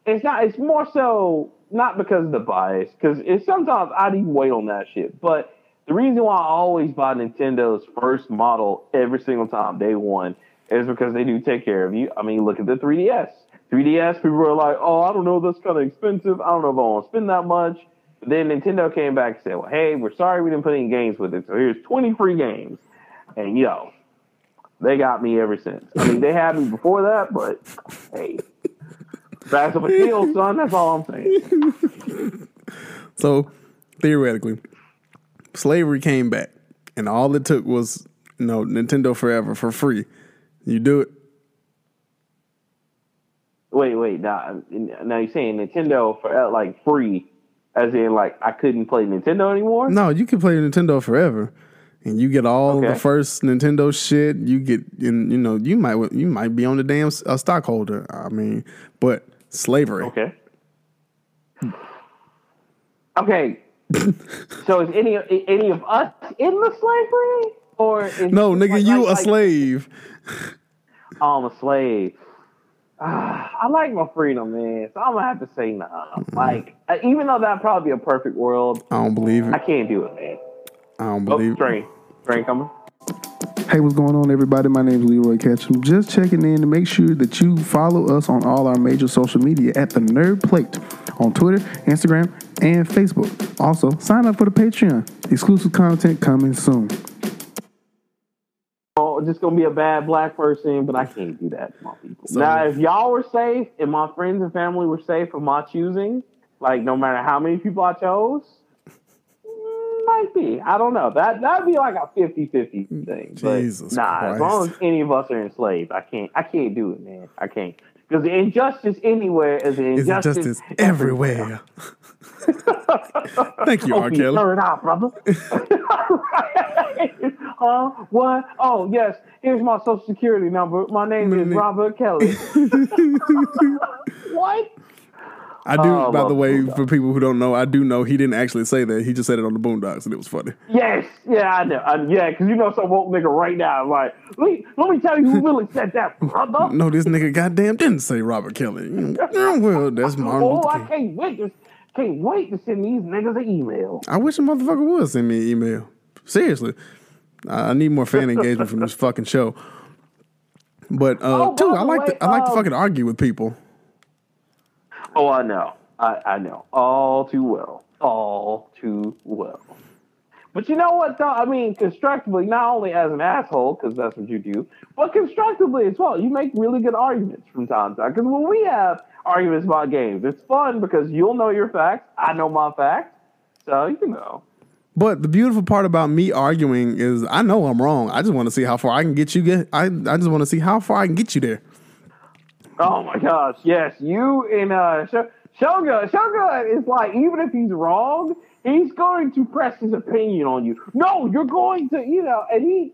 It's more so not because of the bias, because sometimes I'd even wait on that shit. But the reason why I always buy Nintendo's first model every single time day one is because they do take care of you. I mean, look at the 3DS. 3DS, people were like, "Oh, I don't know, that's kind of expensive. I don't know if I want to spend that much." But then Nintendo came back and said, "Well, hey, we're sorry we didn't put any games with it. So here's 20 free games." And they got me ever since. I mean, they had me before that, but hey, back up a deal, son. That's all I'm saying. So, theoretically, slavery came back, and all it took was Nintendo Forever for free. You do it. Wait, now you're saying Nintendo for like free, as in like I couldn't play Nintendo anymore? No, you can play Nintendo Forever. And you get all the first Nintendo shit. You get, and you might be on the damn stockholder. I mean, but slavery. Okay. So is any of us in the slavery, or is a slave? I'm a slave. I like my freedom, man. So I'm gonna have to say nah. Mm-hmm. Like, even though that'd probably be a perfect world, I don't believe it. I can't do it, man. I don't believe it. Train coming. Hey, what's going on, everybody? My name is Leroy Ketchum. Just checking in to make sure that you follow us on all our major social media at The Nerd Plate on Twitter, Instagram, and Facebook. Also, sign up for the Patreon. Exclusive content coming soon. Oh, just going to be a bad black person, but I can't do that to my people. So, now, if y'all were safe and my friends and family were safe of my choosing, like no matter how many people I chose, might be. I don't know. That'd be like a 50-50 thing. Jesus Christ. As long as any of us are enslaved, I can't do it, man. I can't. Because the injustice anywhere is an injustice everywhere. Thank you, R. Kelly. Turn it off, brother. What? Oh, yes. Here's my social security number. My name is Robert Kelly. What? I do, by the way, for people who don't know, I do know he didn't actually say that. He just said it on the Boondocks, and it was funny. Yes. Yeah, I know. Because some woke nigga right now like, let me tell you who really said that, brother. No, this nigga goddamn didn't say Robert Kelly. Well, that's Martin Luther King. I can't wait to send these niggas an email. I wish a motherfucker would send me an email. Seriously. I need more fan engagement from this fucking show. But, I like to fucking argue with people. Oh, I know. I know all too well. But you know what, though? I mean, constructively, not only as an asshole, because that's what you do, but constructively as well. You make really good arguments from time to time. Because when we have arguments about games, it's fun because you'll know your facts. I know my facts. So, you know. But the beautiful part about me arguing is I know I'm wrong. I just want to see how far I can get you. I just want to see how far I can get you there. Oh, my gosh. Yes. You and Shogun is like, even if he's wrong, he's going to press his opinion on you. No, you're going to, you know, and he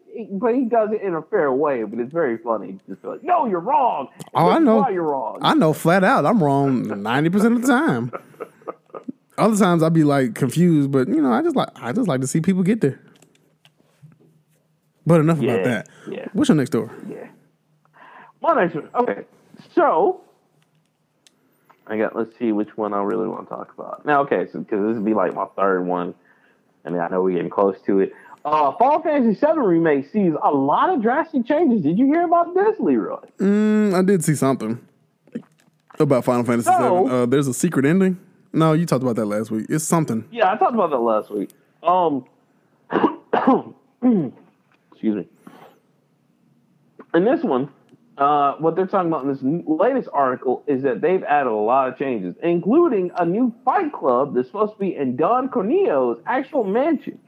does it in a fair way, but it's very funny. Just like, no, you're wrong. Oh, I know. You're wrong. I know flat out I'm wrong 90% of the time. Other times I'd be like confused, but you know, I just like to see people get there. But enough about that. Yeah. What's your next door? Yeah. My next one. Okay. So let's see which one I really want to talk about. Now, okay, so because this would be like my third one, and I know we're getting close to it. Final Fantasy VII Remake sees a lot of drastic changes. Did you hear about this, Leroy? I did see something about Final Fantasy VII. There's a secret ending. No, you talked about that last week. It's something. Yeah, I talked about that last week. Excuse me. In this one, what they're talking about in this latest article is that they've added a lot of changes, including a new fight club that's supposed to be in Don Corneo's actual mansion.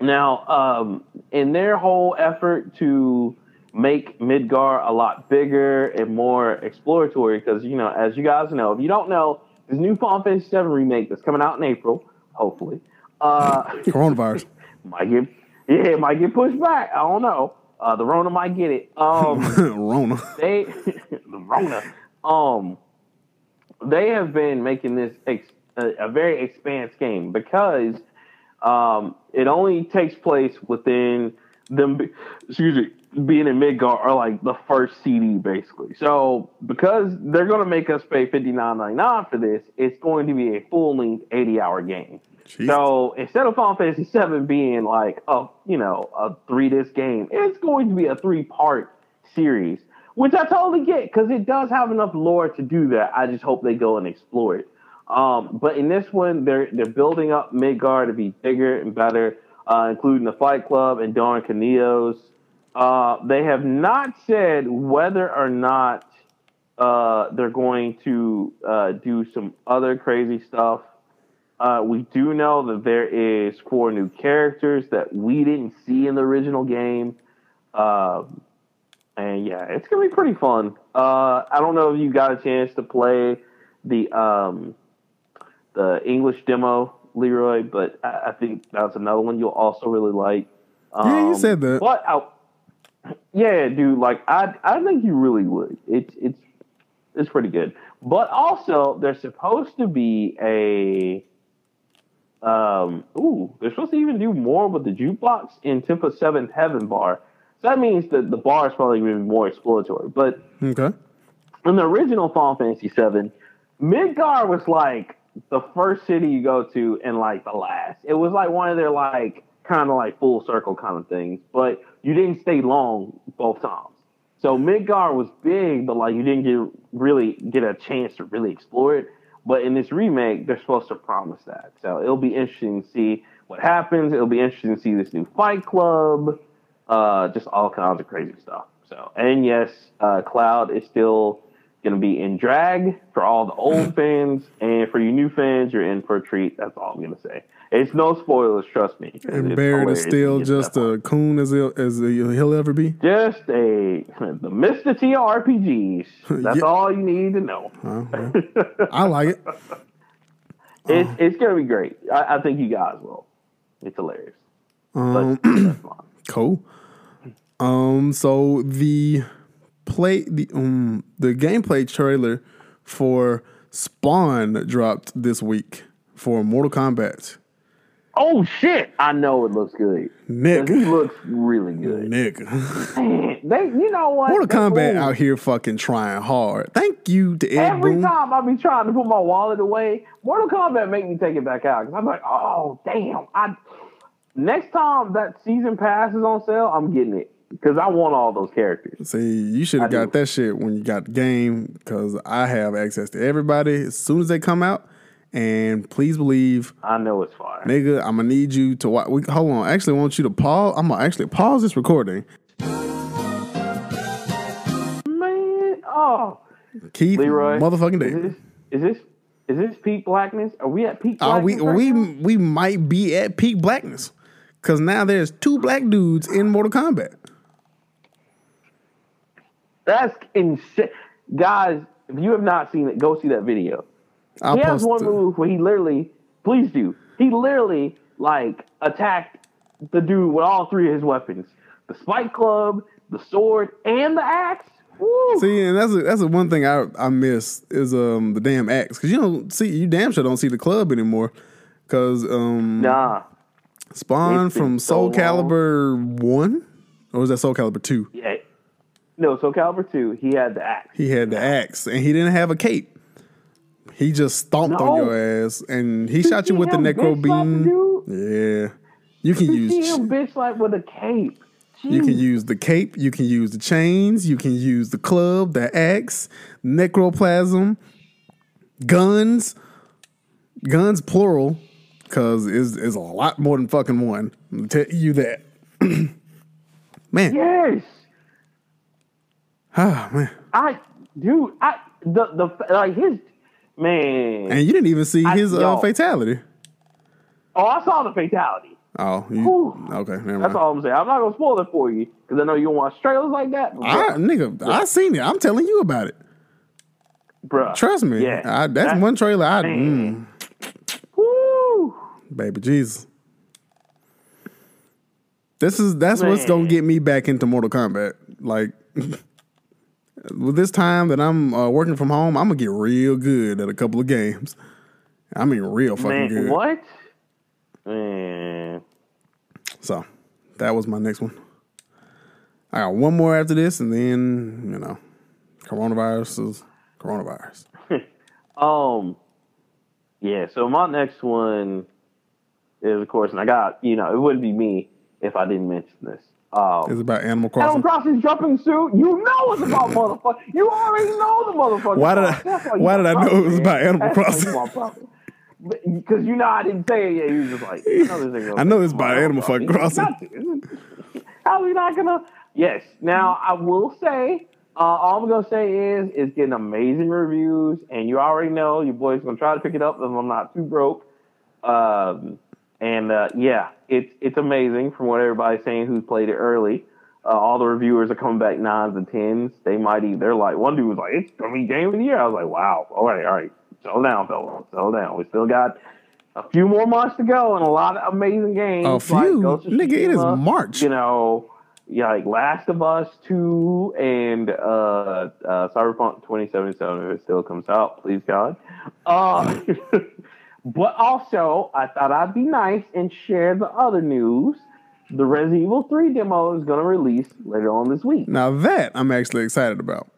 Now, in their whole effort to make Midgar a lot bigger and more exploratory, because, you know, as you guys know, if you don't know, this new Final Fantasy VII remake that's coming out in April, hopefully. Coronavirus. might get pushed back. I don't know. The Rona might get it. They have been making this a very expansive game because it only takes place within them. Being in Midgar are like the first CD basically. So because they're going to make us pay $59.99 for this, it's going to be a full-length 80-hour game. Jeez. So instead of Final Fantasy VII being like a 3-disc game, it's going to be a 3-part series, which I totally get because it does have enough lore to do that. I just hope they go and explore it. But in this one, they're building up Midgar to be bigger and better, including the Fight Club and Don Corneo's. They have not said whether or not they're going to do some other crazy stuff. We do know that there is 4 new characters that we didn't see in the original game. And yeah, it's going to be pretty fun. I don't know if you got a chance to play the English demo, Leroy, but I think that's another one you'll also really like. Yeah, you said that. Yeah, dude, like I think you really would. It's pretty good. But also there's supposed to be they're supposed to even do more with the jukebox in Temple 7 Heaven Bar. So that means that the bar is probably going to be more exploratory. But okay. In the original Final Fantasy 7, Midgar was like the first city you go to and like the last. It was like one of their like kind of like full circle kind of things, but you didn't stay long both times. So Midgar was big, but like you didn't really get a chance to really explore it. But in this remake, they're supposed to promise that. So it'll be interesting to see what happens. It'll be interesting to see this new Fight Club, just all kinds of crazy stuff. So, and yes, Cloud is still going to be in drag for all the old fans, and for you new fans, you're in for a treat. That's all I'm going to say. It's no spoilers, trust me. And Barrett is still just a coon as he'll ever be? Just the Mr. T RPGs. That's all you need to know. Okay. I like it. It's going to be great. I think you guys will. It's hilarious. Cool. So the gameplay trailer for Spawn dropped this week for Mortal Kombat. Oh, shit. I know it looks good. Nick. It looks really good. Nick. Man, you know what? Mortal Kombat out here fucking trying hard. Thank you to Ed Boon. Every time I be trying to put my wallet away, Mortal Kombat make me take it back out. Because I'm like, oh, damn. Next time that season pass is on sale, I'm getting it. Because I want all those characters. See, you should have got that shit when you got the game. Because I have access to everybody as soon as they come out. And please believe. I know it's fire. Nigga, I'm going to need you to watch. Hold on. I actually want you to pause. I'm going to actually pause this recording. Man. Oh. Keith Leroy, motherfucking David. Is this peak blackness? Are we at peak blackness? We might be at peak blackness. Because now there's two black dudes in Mortal Kombat. That's insane. Guys, if you have not seen it, go see that video. He has one move where he literally, please do, he literally, like, attacked the dude with all three of his weapons. The spike club, the sword, and the axe. Woo. See, and that's the one thing I miss is the damn axe. Because you damn sure don't see the club anymore. Because Spawn from Soul Calibur 1? Or was that Soul Calibur 2? Yeah. No, Soul Calibur 2, he had the axe. He had the axe, and he didn't have a cape. He just stomped on your ass, and he shot you with the necro beam. Yeah. You can use him bitch slap with a cape. Jeez. You can use the cape, you can use the chains, you can use the club, the axe, necroplasm, guns plural, because it's a lot more than fucking one. I'm gonna tell you that. Man. Yes. Oh, man. Man. And you didn't even see his fatality. Oh, I saw the fatality. Oh, okay. Never mind. That's all I'm saying. I'm not going to spoil it for you because I know you don't watch trailers like that. I seen it. I'm telling you about it. Bruh. Trust me. Yeah. That's one trailer I... Woo! Baby Jesus. That's what's going to get me back into Mortal Kombat. Like... With this time that I'm working from home, I'm gonna get real good at a couple of games. I mean, real fucking good. What? Man. So, that was my next one. I got one more after this, and then coronavirus is coronavirus. Yeah. So my next one is, of course, and I got it wouldn't be me if I didn't mention this. It's about Animal Crossing. Animal Crossing jumping suit. You know it's about motherfucker. You already know the motherfucker. Why did I know it was about Animal Crossing? Because I didn't say it yet. You were just like, I know it's about Animal fucking Crossing. How are we not gonna? Yes. Now I will say, all I'm gonna say is it's getting amazing reviews, and you already know your boy's gonna try to pick it up if I'm not too broke. It's amazing from what everybody's saying who's played it early. All the reviewers are coming back 9s and 10s. They're like, one dude was like, it's going to be game of the year. I was like, wow. All right. Settle down, fellas. Settle down. We still got a few more months to go and a lot of amazing games. A few? Like Nigga, it is March. Like Last of Us 2 and Cyberpunk 2077. If it still comes out, please, God. But also, I thought I'd be nice and share the other news. The Resident Evil 3 demo is going to release later on this week. Now that I'm actually excited about.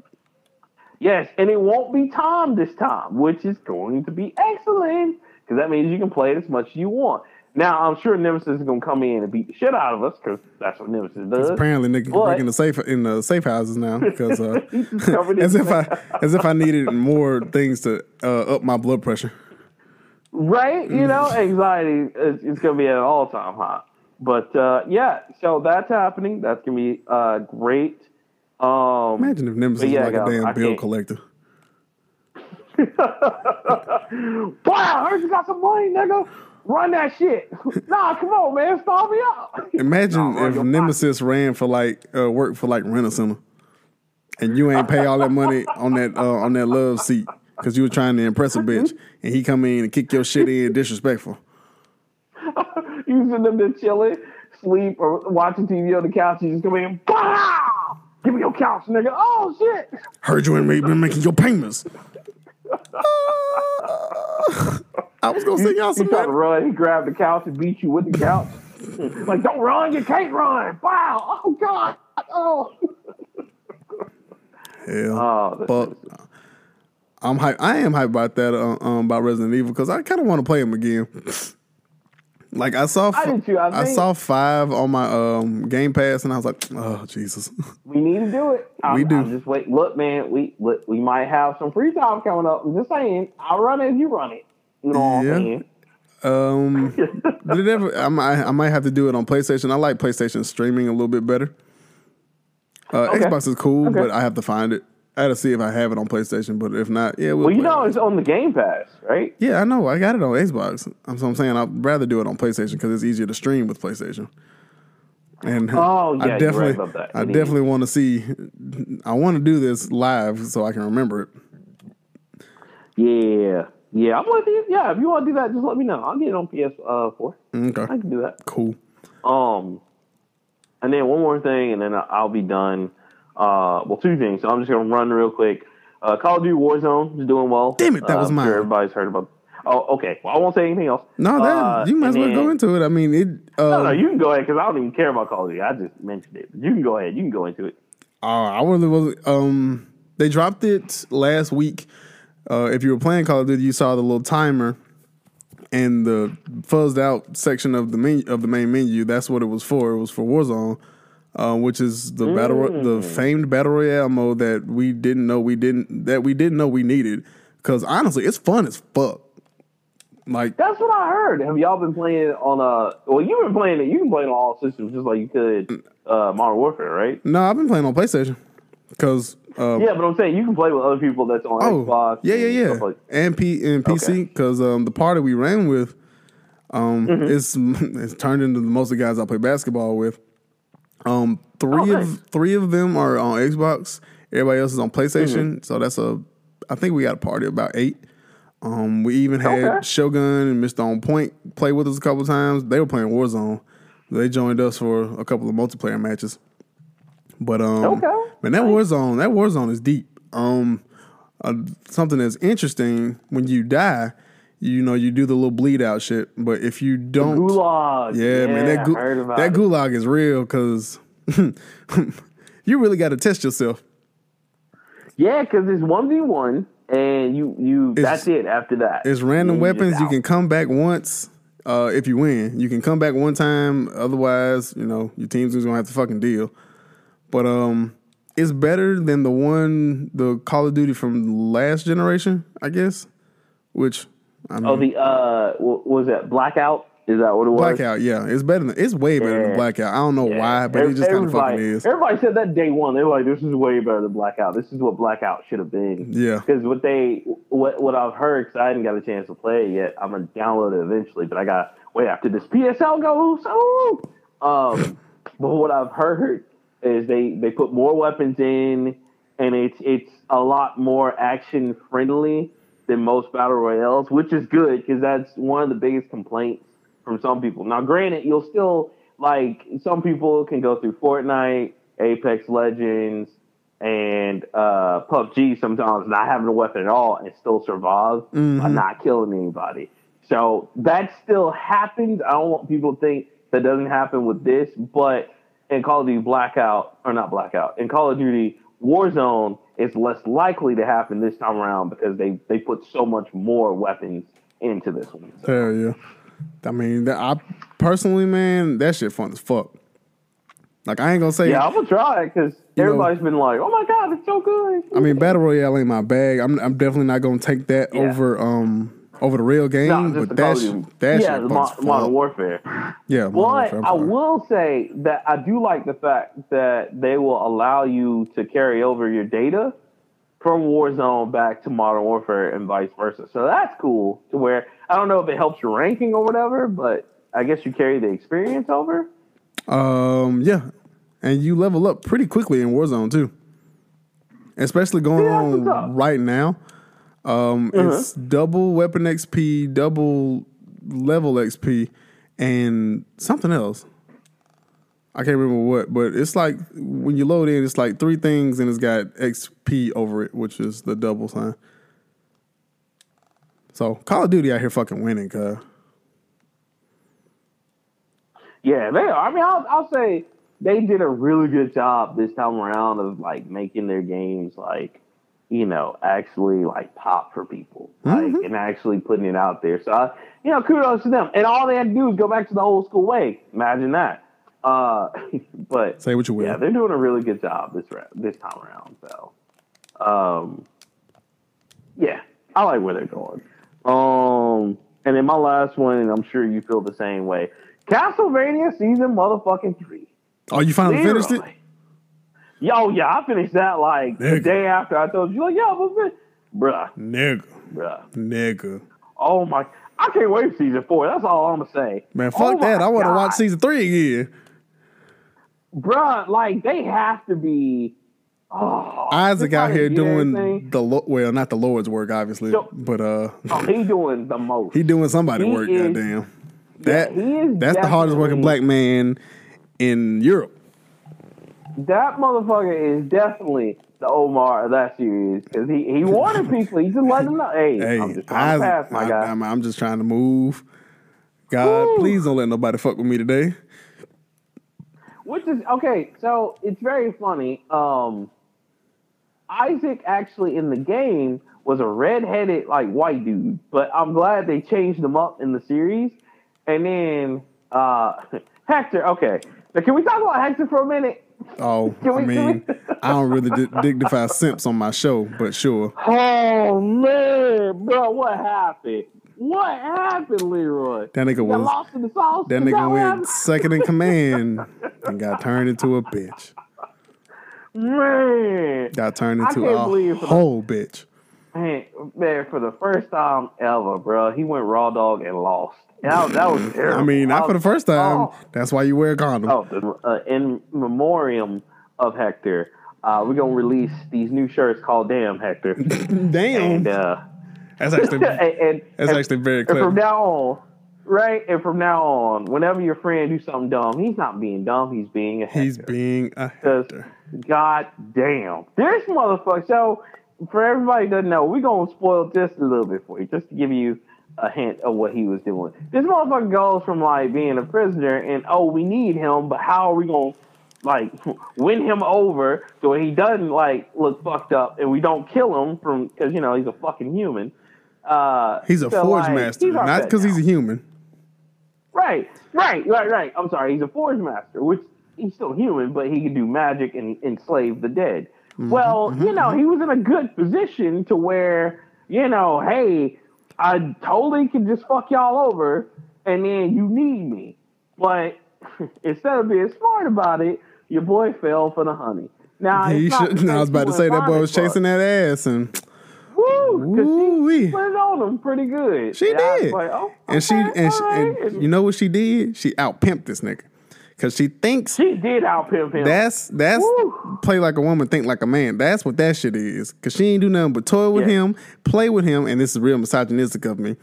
Yes, and it won't be Tom this time, which is going to be excellent. Because that means you can play it as much as you want. Now, I'm sure Nemesis is going to come in and beat the shit out of us, because that's what Nemesis does. Apparently, nigga can break in the safe houses now, because as if I needed more things to up my blood pressure. Right? Anxiety is going to be at an all-time high. But, so that's happening. That's going to be great. Imagine if Nemesis was like a damn bill collector. Boy, I heard you got some money, nigga. Run that shit. Nah, come on, man. Stall me out. Imagine if Nemesis ran for, worked for, Rent-A-Center, and you ain't pay all that money on that love seat. Because you were trying to impress a bitch, and he come in and kick your shit in disrespectful. You send them to chilling, sleep, or watching TV on the couch. You just come in, bah! Give me your couch, nigga. Oh, shit. Heard you ain't been making your payments. I was going to send y'all some money. He tried to run. He grabbed the couch and beat you with the couch. Don't run. You can't run. Wow. Oh, God. Oh. Hell. Fuck. I am hyped about that about Resident Evil because I kind of want to play them again. I saw 5 on my Game Pass and I was like, oh Jesus, we need to do it. I'm just wait. Look, man, we might have some free time coming up. I'm just saying, I'll run it if you run it. You know what I mean? Did it ever, I might have to do it on PlayStation. I like PlayStation streaming a little bit better. Okay. Xbox is cool, but I have to find it. I had to see if I have it on PlayStation, but if not, we'll you know it's on the Game Pass, right? Yeah, I know. I got it on Xbox. I'm saying I'd rather do it on PlayStation because it's easier to stream with PlayStation. And I definitely, you're right about that. I definitely want to see. I want to do this live so I can remember it. Yeah. I'm gonna do. Yeah, if you want to do that, just let me know. I'll get it on PS4. Okay, I can do that. Cool. And then one more thing, and then I'll be done. Well, two things. So I'm just gonna run real quick. Call of Duty Warzone is doing well. Damn it, that was mine. Sure everybody's heard about. Oh, okay. Well, I won't say anything else. No, you might as well go into it. I mean, it. No, you can go ahead because I don't even care about Call of Duty. I just mentioned it. But you can go ahead. You can go into it. I really wasn't. They dropped it last week. If you were playing Call of Duty, you saw the little timer and the fuzzed out section of the main menu. That's what it was for. It was for Warzone, which is the the famed battle royale mode that we didn't know we needed. Because honestly, it's fun as fuck. Like, that's what I heard. Have y'all been playing on you've been playing it. You can play it on all systems just like you could Modern Warfare, right? No, I've been playing on PlayStation because but I'm saying you can play with other people that's on Xbox. Yeah. And, PC because the party we ran with, it's turned into most of the guys I play basketball with. Three of them are on Xbox. Everybody else is on PlayStation. So that's I think we got a party of about 8. We even had Shogun and Mr. On Point play with us a couple of times. They were playing Warzone. They joined us for a couple of multiplayer matches. But man, that Warzone is deep. Something that's interesting when you die, you know, you do the little bleed out shit. But if you don't, the gulag. Yeah, man, that gulag is real because you really got to test yourself. Yeah, because it's 1v1. And that's it after that. It's random weapons. You can come back once if you win. You can come back one time. Otherwise, you know, your team's going to have to fucking deal. But it's better than the Call of Duty from last generation, I guess. Which, I mean. Oh, what was that? Blackout? Is that what it was? Blackout, yeah. It's way better than Blackout. I don't know why, but it just kind of fucking is. Everybody said that day one. They were like, this is way better than Blackout. This is what Blackout should have been. Yeah. Because what I've heard, because I hadn't got a chance to play it yet. I'm going to download it eventually, but I got way after this PSL goes. Oh! But what I've heard is they put more weapons in, and it's a lot more action-friendly than most Battle Royales, which is good, because that's one of the biggest complaints from some people. Now, granted, you'll still, some people can go through Fortnite, Apex Legends, and PUBG sometimes not having a weapon at all and still survive by not killing anybody. So that still happens. I don't want people to think that doesn't happen with this, but in Call of Duty in Call of Duty Warzone, it's less likely to happen this time around because they put so much more weapons into this one. So. Hell yeah. I mean, I personally, man, that shit fun as fuck. Like, I ain't gonna say... Yeah, I'm gonna try it, because everybody's been like, oh my God, it's so good. I mean, Battle Royale ain't my bag. I'm definitely not gonna take that over the real game, but shit fun as fuck. Modern Warfare. Yeah, Modern Warfare. I will say that I do like the fact that they will allow you to carry over your data from Warzone back to Modern Warfare and vice versa. So that's cool to where... I don't know if it helps your ranking or whatever, but I guess you carry the experience over. Yeah, and you level up pretty quickly in Warzone too, especially going on right now. It's double weapon XP, double level XP, and something else. I can't remember what, but it's like when you load in, it's like 3 things, and it's got XP over it, which is the double sign. So, Call of Duty out here fucking winning, cuz. Yeah, they are. I mean, I'll say they did a really good job this time around of, making their games, actually, pop for people. And actually putting it out there. So, kudos to them. And all they had to do is go back to the old school way. Imagine that. But... Say what you will. Yeah, they're doing a really good job this time around, so. Yeah. I like where they're going. And then my last one, and I'm sure you feel the same way, Castlevania Season motherfucking 3. Oh, you finally finished it? Yo, yeah, I finished that like the day after I told you. Like, yo, what's Bruh. Oh, my. I can't wait for Season 4. That's all I'm going to say. Man, fuck that. I want to watch Season 3 again. Bruh, like, they have to be... Oh, Isaac out here doing everything. Well, not the Lord's work, obviously, so, but he doing the most. He doing somebody's work, goddamn. That's the hardest working black man in Europe. That motherfucker is definitely the Omar of that series because he wanted people. He just let them know. Hey, I'm just trying to pass, my guy. I'm just trying to move. God, please don't let nobody fuck with me today. Which is okay. So it's very funny. Isaac actually in the game was a redheaded like white dude, but I'm glad they changed him up in the series. And then Hector. Okay, now, can we talk about Hector for a minute? Oh, I don't really dignify simps on my show, but sure. Oh man, bro, what happened? What happened, Leroy? That nigga was lost in the sauce. That nigga went second in command and got turned into a bitch. Man, got turned into a whole bitch. Man, for the first time ever, bro, he went raw dog and lost. That was terrible. I mean, not for the first time. Oh. That's why you wear a condom. Oh, in memoriam of Hector, we're gonna release these new shirts called "Damn Hector." Damn. And, that's actually actually very clever. And from now on, whenever your friend do something dumb, he's not being dumb. He's being a Hector. God damn, this motherfucker. So, for everybody that doesn't know, we're gonna spoil this a little bit for you, just to give you a hint of what he was doing. This motherfucker goes from like being a prisoner and we need him, but how are we gonna like win him over so he doesn't like look fucked up and we don't kill him because he's a fucking human. He's a forge master, not because he's a human. Right. I'm sorry, he's a forge master, which he's still human, but he can do magic and enslave the dead. Mm-hmm. Well, he was in a good position to where hey, I totally can just fuck y'all over, and then you need me. But instead of being smart about it, your boy fell for the honey. Now, I was about to say that boy was chasing that ass, and woo, she put it on him pretty good. She did, and you know what she did? She out pimped this nigga because she thinks she did out pimp him. That's play like a woman, think like a man. That's what that shit is. Cause she ain't do nothing but toy with him, play with him, and this is real misogynistic of me.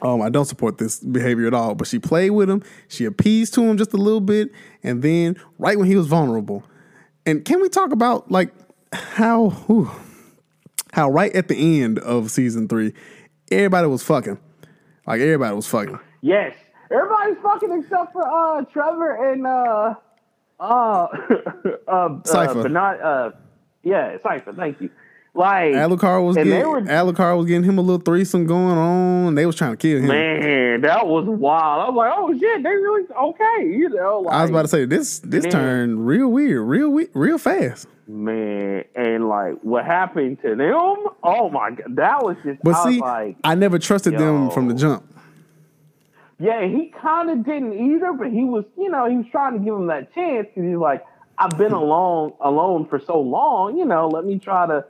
I don't support this behavior at all. But she played with him, she appeased to him just a little bit, and then right when he was vulnerable. And can we talk about like how right at the end of Season 3, everybody was fucking. Like everybody was fucking. Yes. Everybody's fucking except for Trevor and Cypher. But not Cypher, thank you. Like Alucard was getting him a little threesome going on. They was trying to kill him. Man, that was wild. I was like, oh shit, they really okay. I was about to say this turned real weird, real fast. Man, and like what happened to them? Oh my god, that was just. But I never trusted them from the jump. Yeah, he kind of didn't either, but he was, he was trying to give him that chance because he's like, I've been alone for so long, let me try to.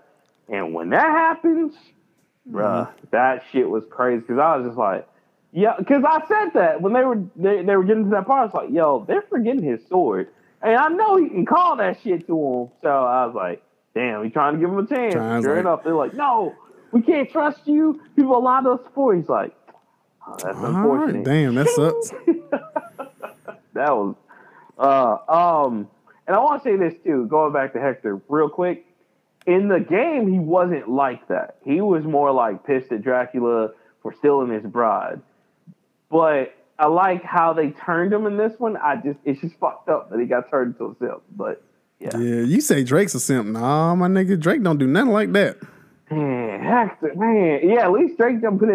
And when that happens, bruh, that shit was crazy because I was just like, yeah, because I said that when they were getting to that part, I was like, yo, they're forgetting his sword, and I know he can call that shit to him. So I was like, damn, he trying to give him a chance. Sure enough, they're like, no, we can't trust you. People allowed us for. He's like. Oh, that's unfortunate. Right, damn, that sucks. That was, and I want to say this too. Going back to Hector real quick, in the game he wasn't like that. He was more like pissed at Dracula for stealing his bride. But I like how they turned him in this one. It's just fucked up that he got turned into a simp. But yeah, you say Drake's a simp? Nah, my nigga, Drake don't do nothing like that. Man, Hector, man, yeah. At least Drake didn't put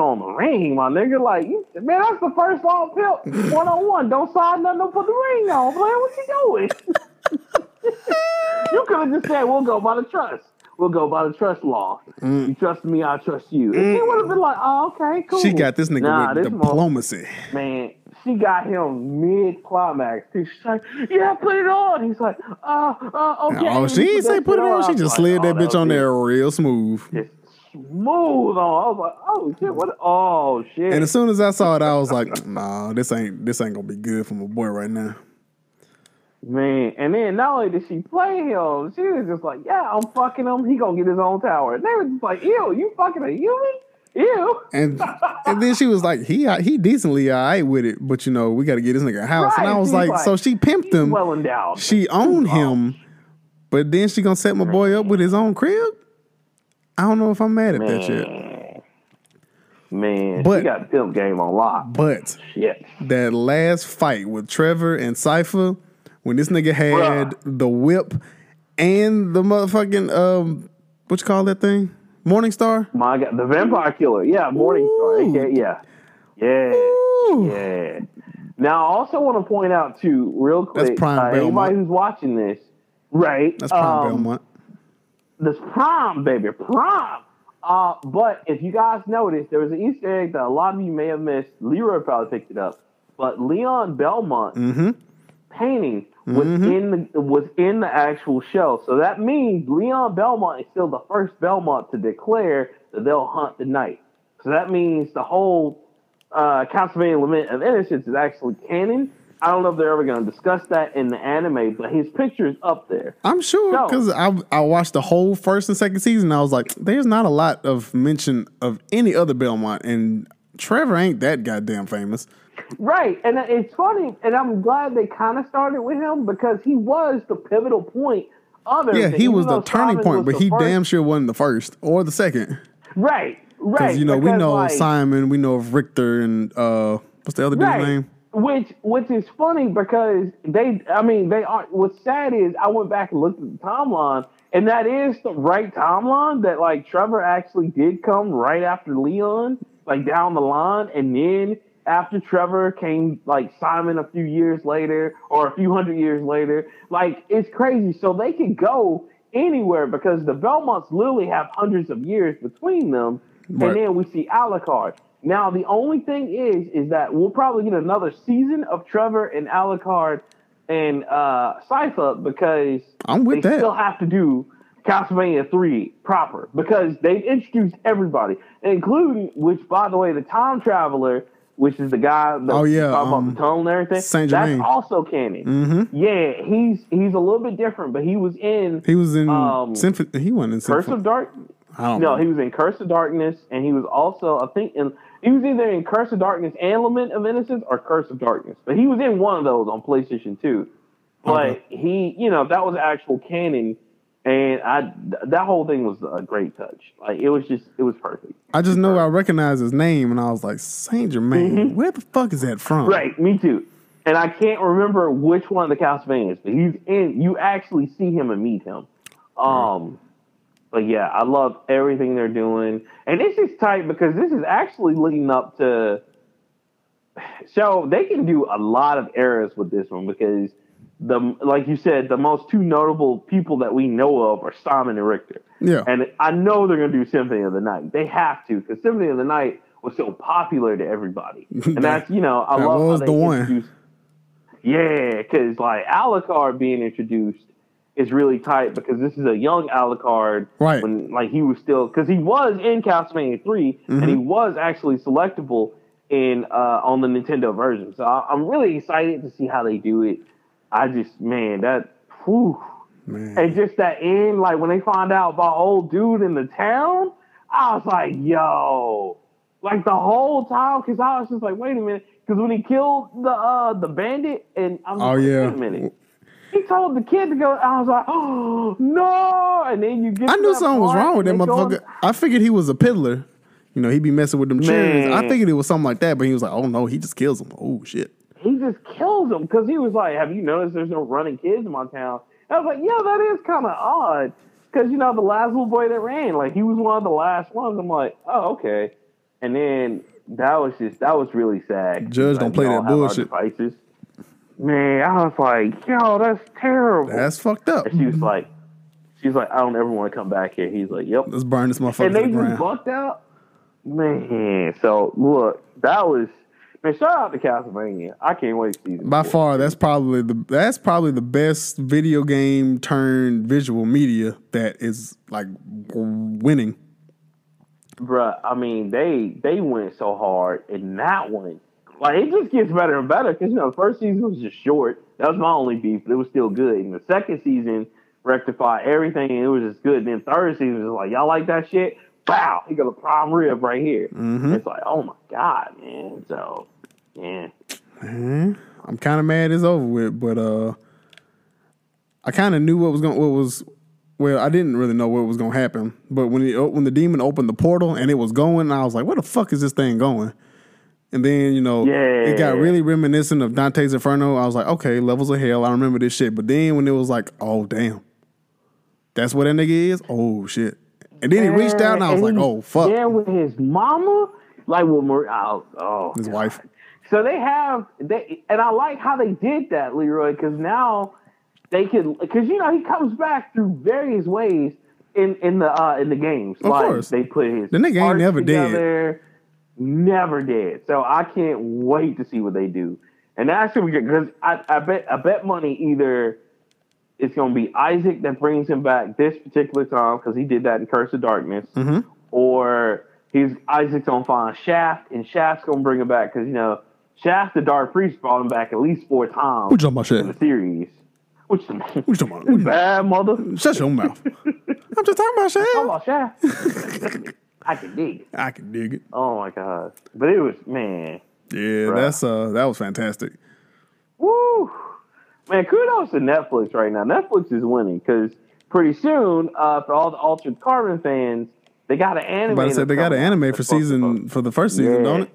on the ring, my nigga. Like, man, that's the first law of pimp 101. Don't sign nothing. Don't put the ring on, man. What you doing? You could have just said, "We'll go by the trust." We'll go by the trust law. You trust me, I trust you. And she would have been like, oh, okay, cool. She got this nigga with this diplomacy. Man, she got him mid-climax. She's like, yeah, put it on. He's like, okay. Oh, she didn't say put it on. She just slid that bitch on there real smooth. Just smooth on. I was like, oh, shit. What? Oh, shit. And as soon as I saw it, I was like, nah, this ain't going to be good for my boy right now. Man, and then not only did she play him, she was just like, yeah, I'm fucking him. He gonna get his own tower. And they were just like, ew, you fucking a human? Ew. And then she was like, he decently all right with it, but, you know, we got to get this nigga a house. Right. And I was like, so she pimped him. Well endowed. She owned him, but then she gonna set my boy up with his own crib? I don't know if I'm mad at that shit. Man, but, she got the pimp game on lock. But that last fight with Trevor and Cypher, when this nigga had the whip and the motherfucking, what you call that thing? Morningstar? My God, the vampire killer. Yeah, Morningstar. Okay, yeah. Now, I also want to point out, too, real quick. That's Prime Belmont. Anybody who's watching this, right? That's Prime Belmont. That's Prime, baby. Prime. But if you guys noticed, there was an Easter egg that a lot of you may have missed. Leroy probably picked it up. But Leon Belmont painting was in the actual show. So that means Leon Belmont is still the first Belmont to declare that they'll hunt the night. So that means the whole Castlevania Lament of Innocence is actually canon. I don't know if they're ever going to discuss that in the anime, but his picture is up there. I'm sure, because I watched the whole first and second season, and I was like, there's not a lot of mention of any other Belmont, and Trevor ain't that goddamn famous. Right, and it's funny, and I'm glad they kind of started with him because he was the pivotal point of everything. Yeah, he was the turning point, but he damn sure wasn't the first or the second. Right. Because, you know, we know like, Simon, we know of Richter, and what's the other dude's name? Which is funny because they are. What's sad is I went back and looked at the timeline, and that is the right timeline that, like, Trevor actually did come right after Leon, like, down the line, and then after Trevor came, like, Simon a few years later or a few hundred years later. Like, it's crazy. So they can go anywhere because the Belmonts literally have hundreds of years between them. Right. And then we see Alucard. Now, the only thing is that we'll probably get another season of Trevor and Alucard and Sypha because they still have to do Castlevania 3 proper because they've introduced everybody, including, which, by the way, the Time Traveler, which is the guy that talking about the tone and everything. That's also canon. Mm-hmm. Yeah, he's a little bit different, but he was in he wasn't in Curse of Darkness. No, he was in Curse of Darkness, and he was also he was either in Curse of Darkness and Lament of Innocence or Curse of Darkness. But he was in one of those on PlayStation 2. But that was actual canon. And that whole thing was a great touch. Like, it was perfect. I just know I recognized his name, and I was like, Saint Germain, where the fuck is that from? Right, me too. And I can't remember which one of the Castlevanias, but he's in. You actually see him and meet him. But yeah, I love everything they're doing, and this is tight because this is actually leading up to. So they can do a lot of errors with this one because, like you said, the most two notable people that we know of are Simon and Richter. Yeah. And I know they're going to do Symphony of the Night. They have to, because Symphony of the Night was so popular to everybody. And that's, you know, I love how they introduced. Yeah, because, like, Alucard being introduced is really tight, because this is a young Alucard. Right. When, like, he was still, because he was in Castlevania 3, and he was actually selectable in on the Nintendo version. So I'm really excited to see how they do it. I just, and just that end, like, when they find out about old dude in the town, I was like, yo, like, the whole time, because I was just like, wait a minute, because when he killed the bandit, and I was wait a minute, he told the kid to go, I was like, oh, no, and then you get I knew something was wrong with that motherfucker. I figured he was a piddler, you know, he'd be messing with them children. I figured it was something like that, but he was like, oh, no, he just kills him, oh, shit. He just kills him because he was like, have you noticed there's no running kids in my town? And I was like, yeah, that is kind of odd because, you know, the last little boy that ran, like, he was one of the last ones. I'm like, oh, okay. And then that was really sad. Judge, don't play that bullshit. Man, I was like, yo, that's terrible. That's fucked up. And she was like, She's like, I don't ever want to come back here. He's like, yep. Let's burn this motherfucker. And they just bucked out. Man, so look, that was, man, shout out to Castlevania. I can't wait to see it. By far, that's probably the best video game turned visual media that is like winning. Bruh, I mean, they went so hard in that one. Like, it just gets better and better because, you know, the first season was just short. That was my only beef, but it was still good. And the second season rectified everything, and it was just good. And then third season was like, y'all like that shit? Wow, he got a prime rib right here. Mm-hmm. It's like, oh, my God, man. So, yeah. Mm-hmm. I'm kind of mad it's over with, but I kind of knew well, I didn't really know what was going to happen, but when the demon opened the portal and it was going, I was like, where the fuck is this thing going? And then, you know, it got really reminiscent of Dante's Inferno. I was like, okay, levels of hell. I remember this shit. But then when it was like, oh, damn, that's what that nigga is? Oh, shit. And then he reached out and I was like, oh, fuck. Yeah, with his mama? Like, with his wife. So they have, and I like how they did that, Leroy, because now... They could, because you know he comes back through various ways in the games. Of course, they put his the nigga ain't never dead, never dead. So I can't wait to see what they do. And that's gonna be good because I bet money either it's gonna be Isaac that brings him back this particular time because he did that in Curse of Darkness, mm-hmm. or Isaac's gonna find Shaft and Shaft's gonna bring him back because you know Shaft the Dark Priest brought him back at least 4 times in the series. What you talking about? Bad mother. Shut your mouth. I'm just talking about Shaq. I'm talking about Shaq. I can dig it. Oh my God. But it was, man. Yeah, bruh. That was fantastic. Woo. Man, kudos to Netflix right now. Netflix is winning because pretty soon, for all the Altered Carbon fans, they got an anime. But I said they got an anime for the first season, don't it?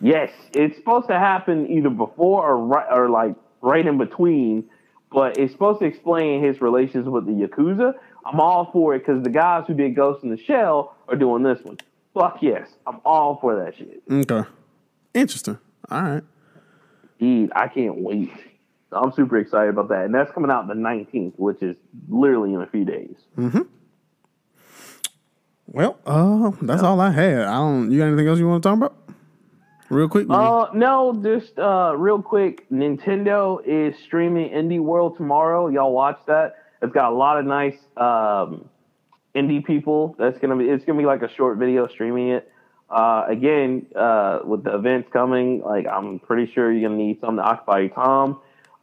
Yes. It's supposed to happen either before or like right in between. But it's supposed to explain his relations with the Yakuza. I'm all for it because the guys who did Ghost in the Shell are doing this one. Fuck yes. I'm all for that shit. Okay. Interesting. All right. Dude, I can't wait. So I'm super excited about that. And that's coming out the 19th, which is literally in a few days. Mm-hmm. Well, that's all I had. You got anything else you want to talk about? Real quick? No, just real quick. Nintendo is streaming Indie World tomorrow. Y'all watch that. It's got a lot of nice indie people. It's gonna be like a short video streaming it. Again, with the events coming, like I'm pretty sure you're gonna need something to occupy your time.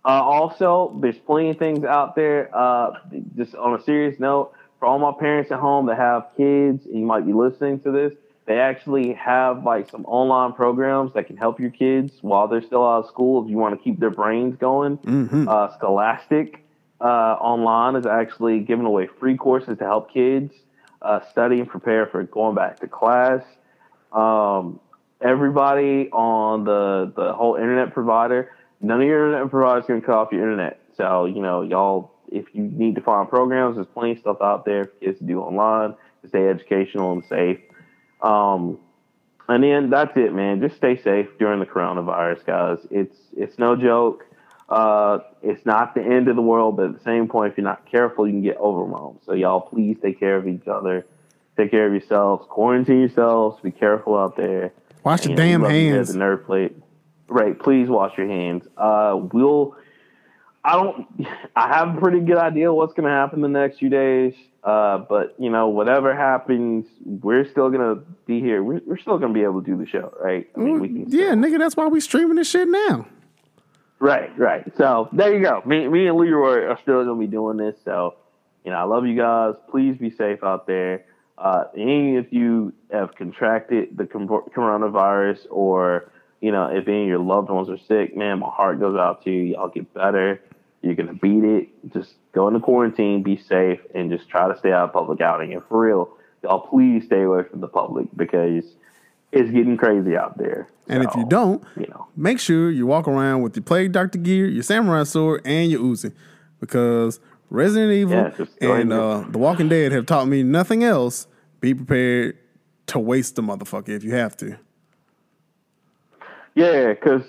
Also, there's plenty of things out there. Just on a serious note, for all my parents at home that have kids, and you might be listening to this. They actually have like some online programs that can help your kids while they're still out of school if you want to keep their brains going. Mm-hmm. Scholastic Online is actually giving away free courses to help kids study and prepare for going back to class. Everybody on the whole internet provider, none of your internet providers can cut off your internet. So, you know, y'all, if you need to find programs, there's plenty of stuff out there for kids to do online to stay educational and safe. And then that's it, man. Just stay safe during the coronavirus, guys. It's no joke. It's not the end of the world, but at the same point, if you're not careful, you can get overwhelmed. So y'all, please take care of each other. Take care of yourselves. Quarantine yourselves. Be careful out there. Wash your damn hands. The Nerd Plate. Right. Please wash your hands. I have a pretty good idea what's going to happen the next few days. But, you know, whatever happens, we're still going to be here. We're still going to be able to do the show, right? I mean, nigga, that's why we streaming this shit now. Right. So, there you go. Me and Leroy are still going to be doing this. So, you know, I love you guys. Please be safe out there. Any of you have contracted the coronavirus or... You know, if any of your loved ones are sick, man, my heart goes out to you. Y'all get better. You're going to beat it. Just go into quarantine, be safe, and just try to stay out of public outing. And for real, y'all please stay away from the public because it's getting crazy out there. And so, if you don't, make sure you walk around with your Plague Doctor gear, your Samurai Sword, and your Uzi. Because Resident Evil and The Walking Dead have taught me nothing else. Be prepared to waste the motherfucker if you have to. Yeah, because,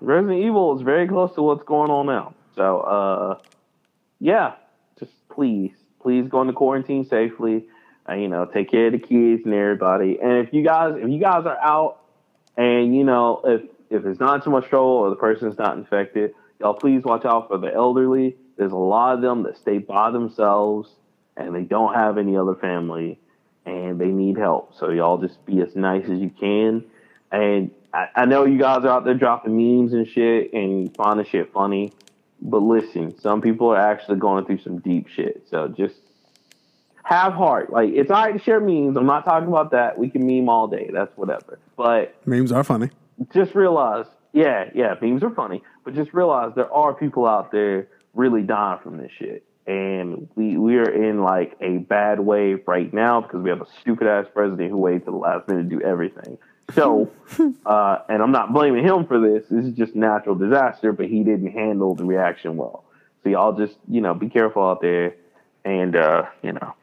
Resident Evil is very close to what's going on now. So, just please go into quarantine safely. You know, take care of the kids and everybody. And if you guys are out, and you know, if it's not too much trouble or the person's not infected, y'all please watch out for the elderly. There's a lot of them that stay by themselves and they don't have any other family and they need help. So y'all just be as nice as you can. And I know you guys are out there dropping memes and shit and finding shit funny, but listen, some people are actually going through some deep shit. So just have heart. Like, it's all right to share memes. I'm not talking about that. We can meme all day. That's whatever. But memes are funny. Just realize, yeah, memes are funny. But just realize there are people out there really dying from this shit. And we are in, like, a bad wave right now because we have a stupid-ass president who waits to the last minute to do everything. So, and I'm not blaming him for this. This is just natural disaster, but he didn't handle the reaction well. So y'all just, you know, be careful out there. And, you know,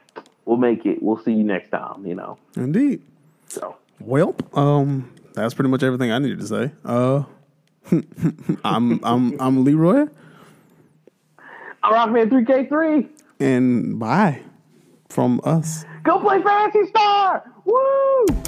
we'll make it. We'll see you next time, you know. Indeed. So. Well, that's pretty much everything I needed to say. I'm Leroy. I'm Rockman3K3. And bye from us. Go play Phantasy Star! Woo!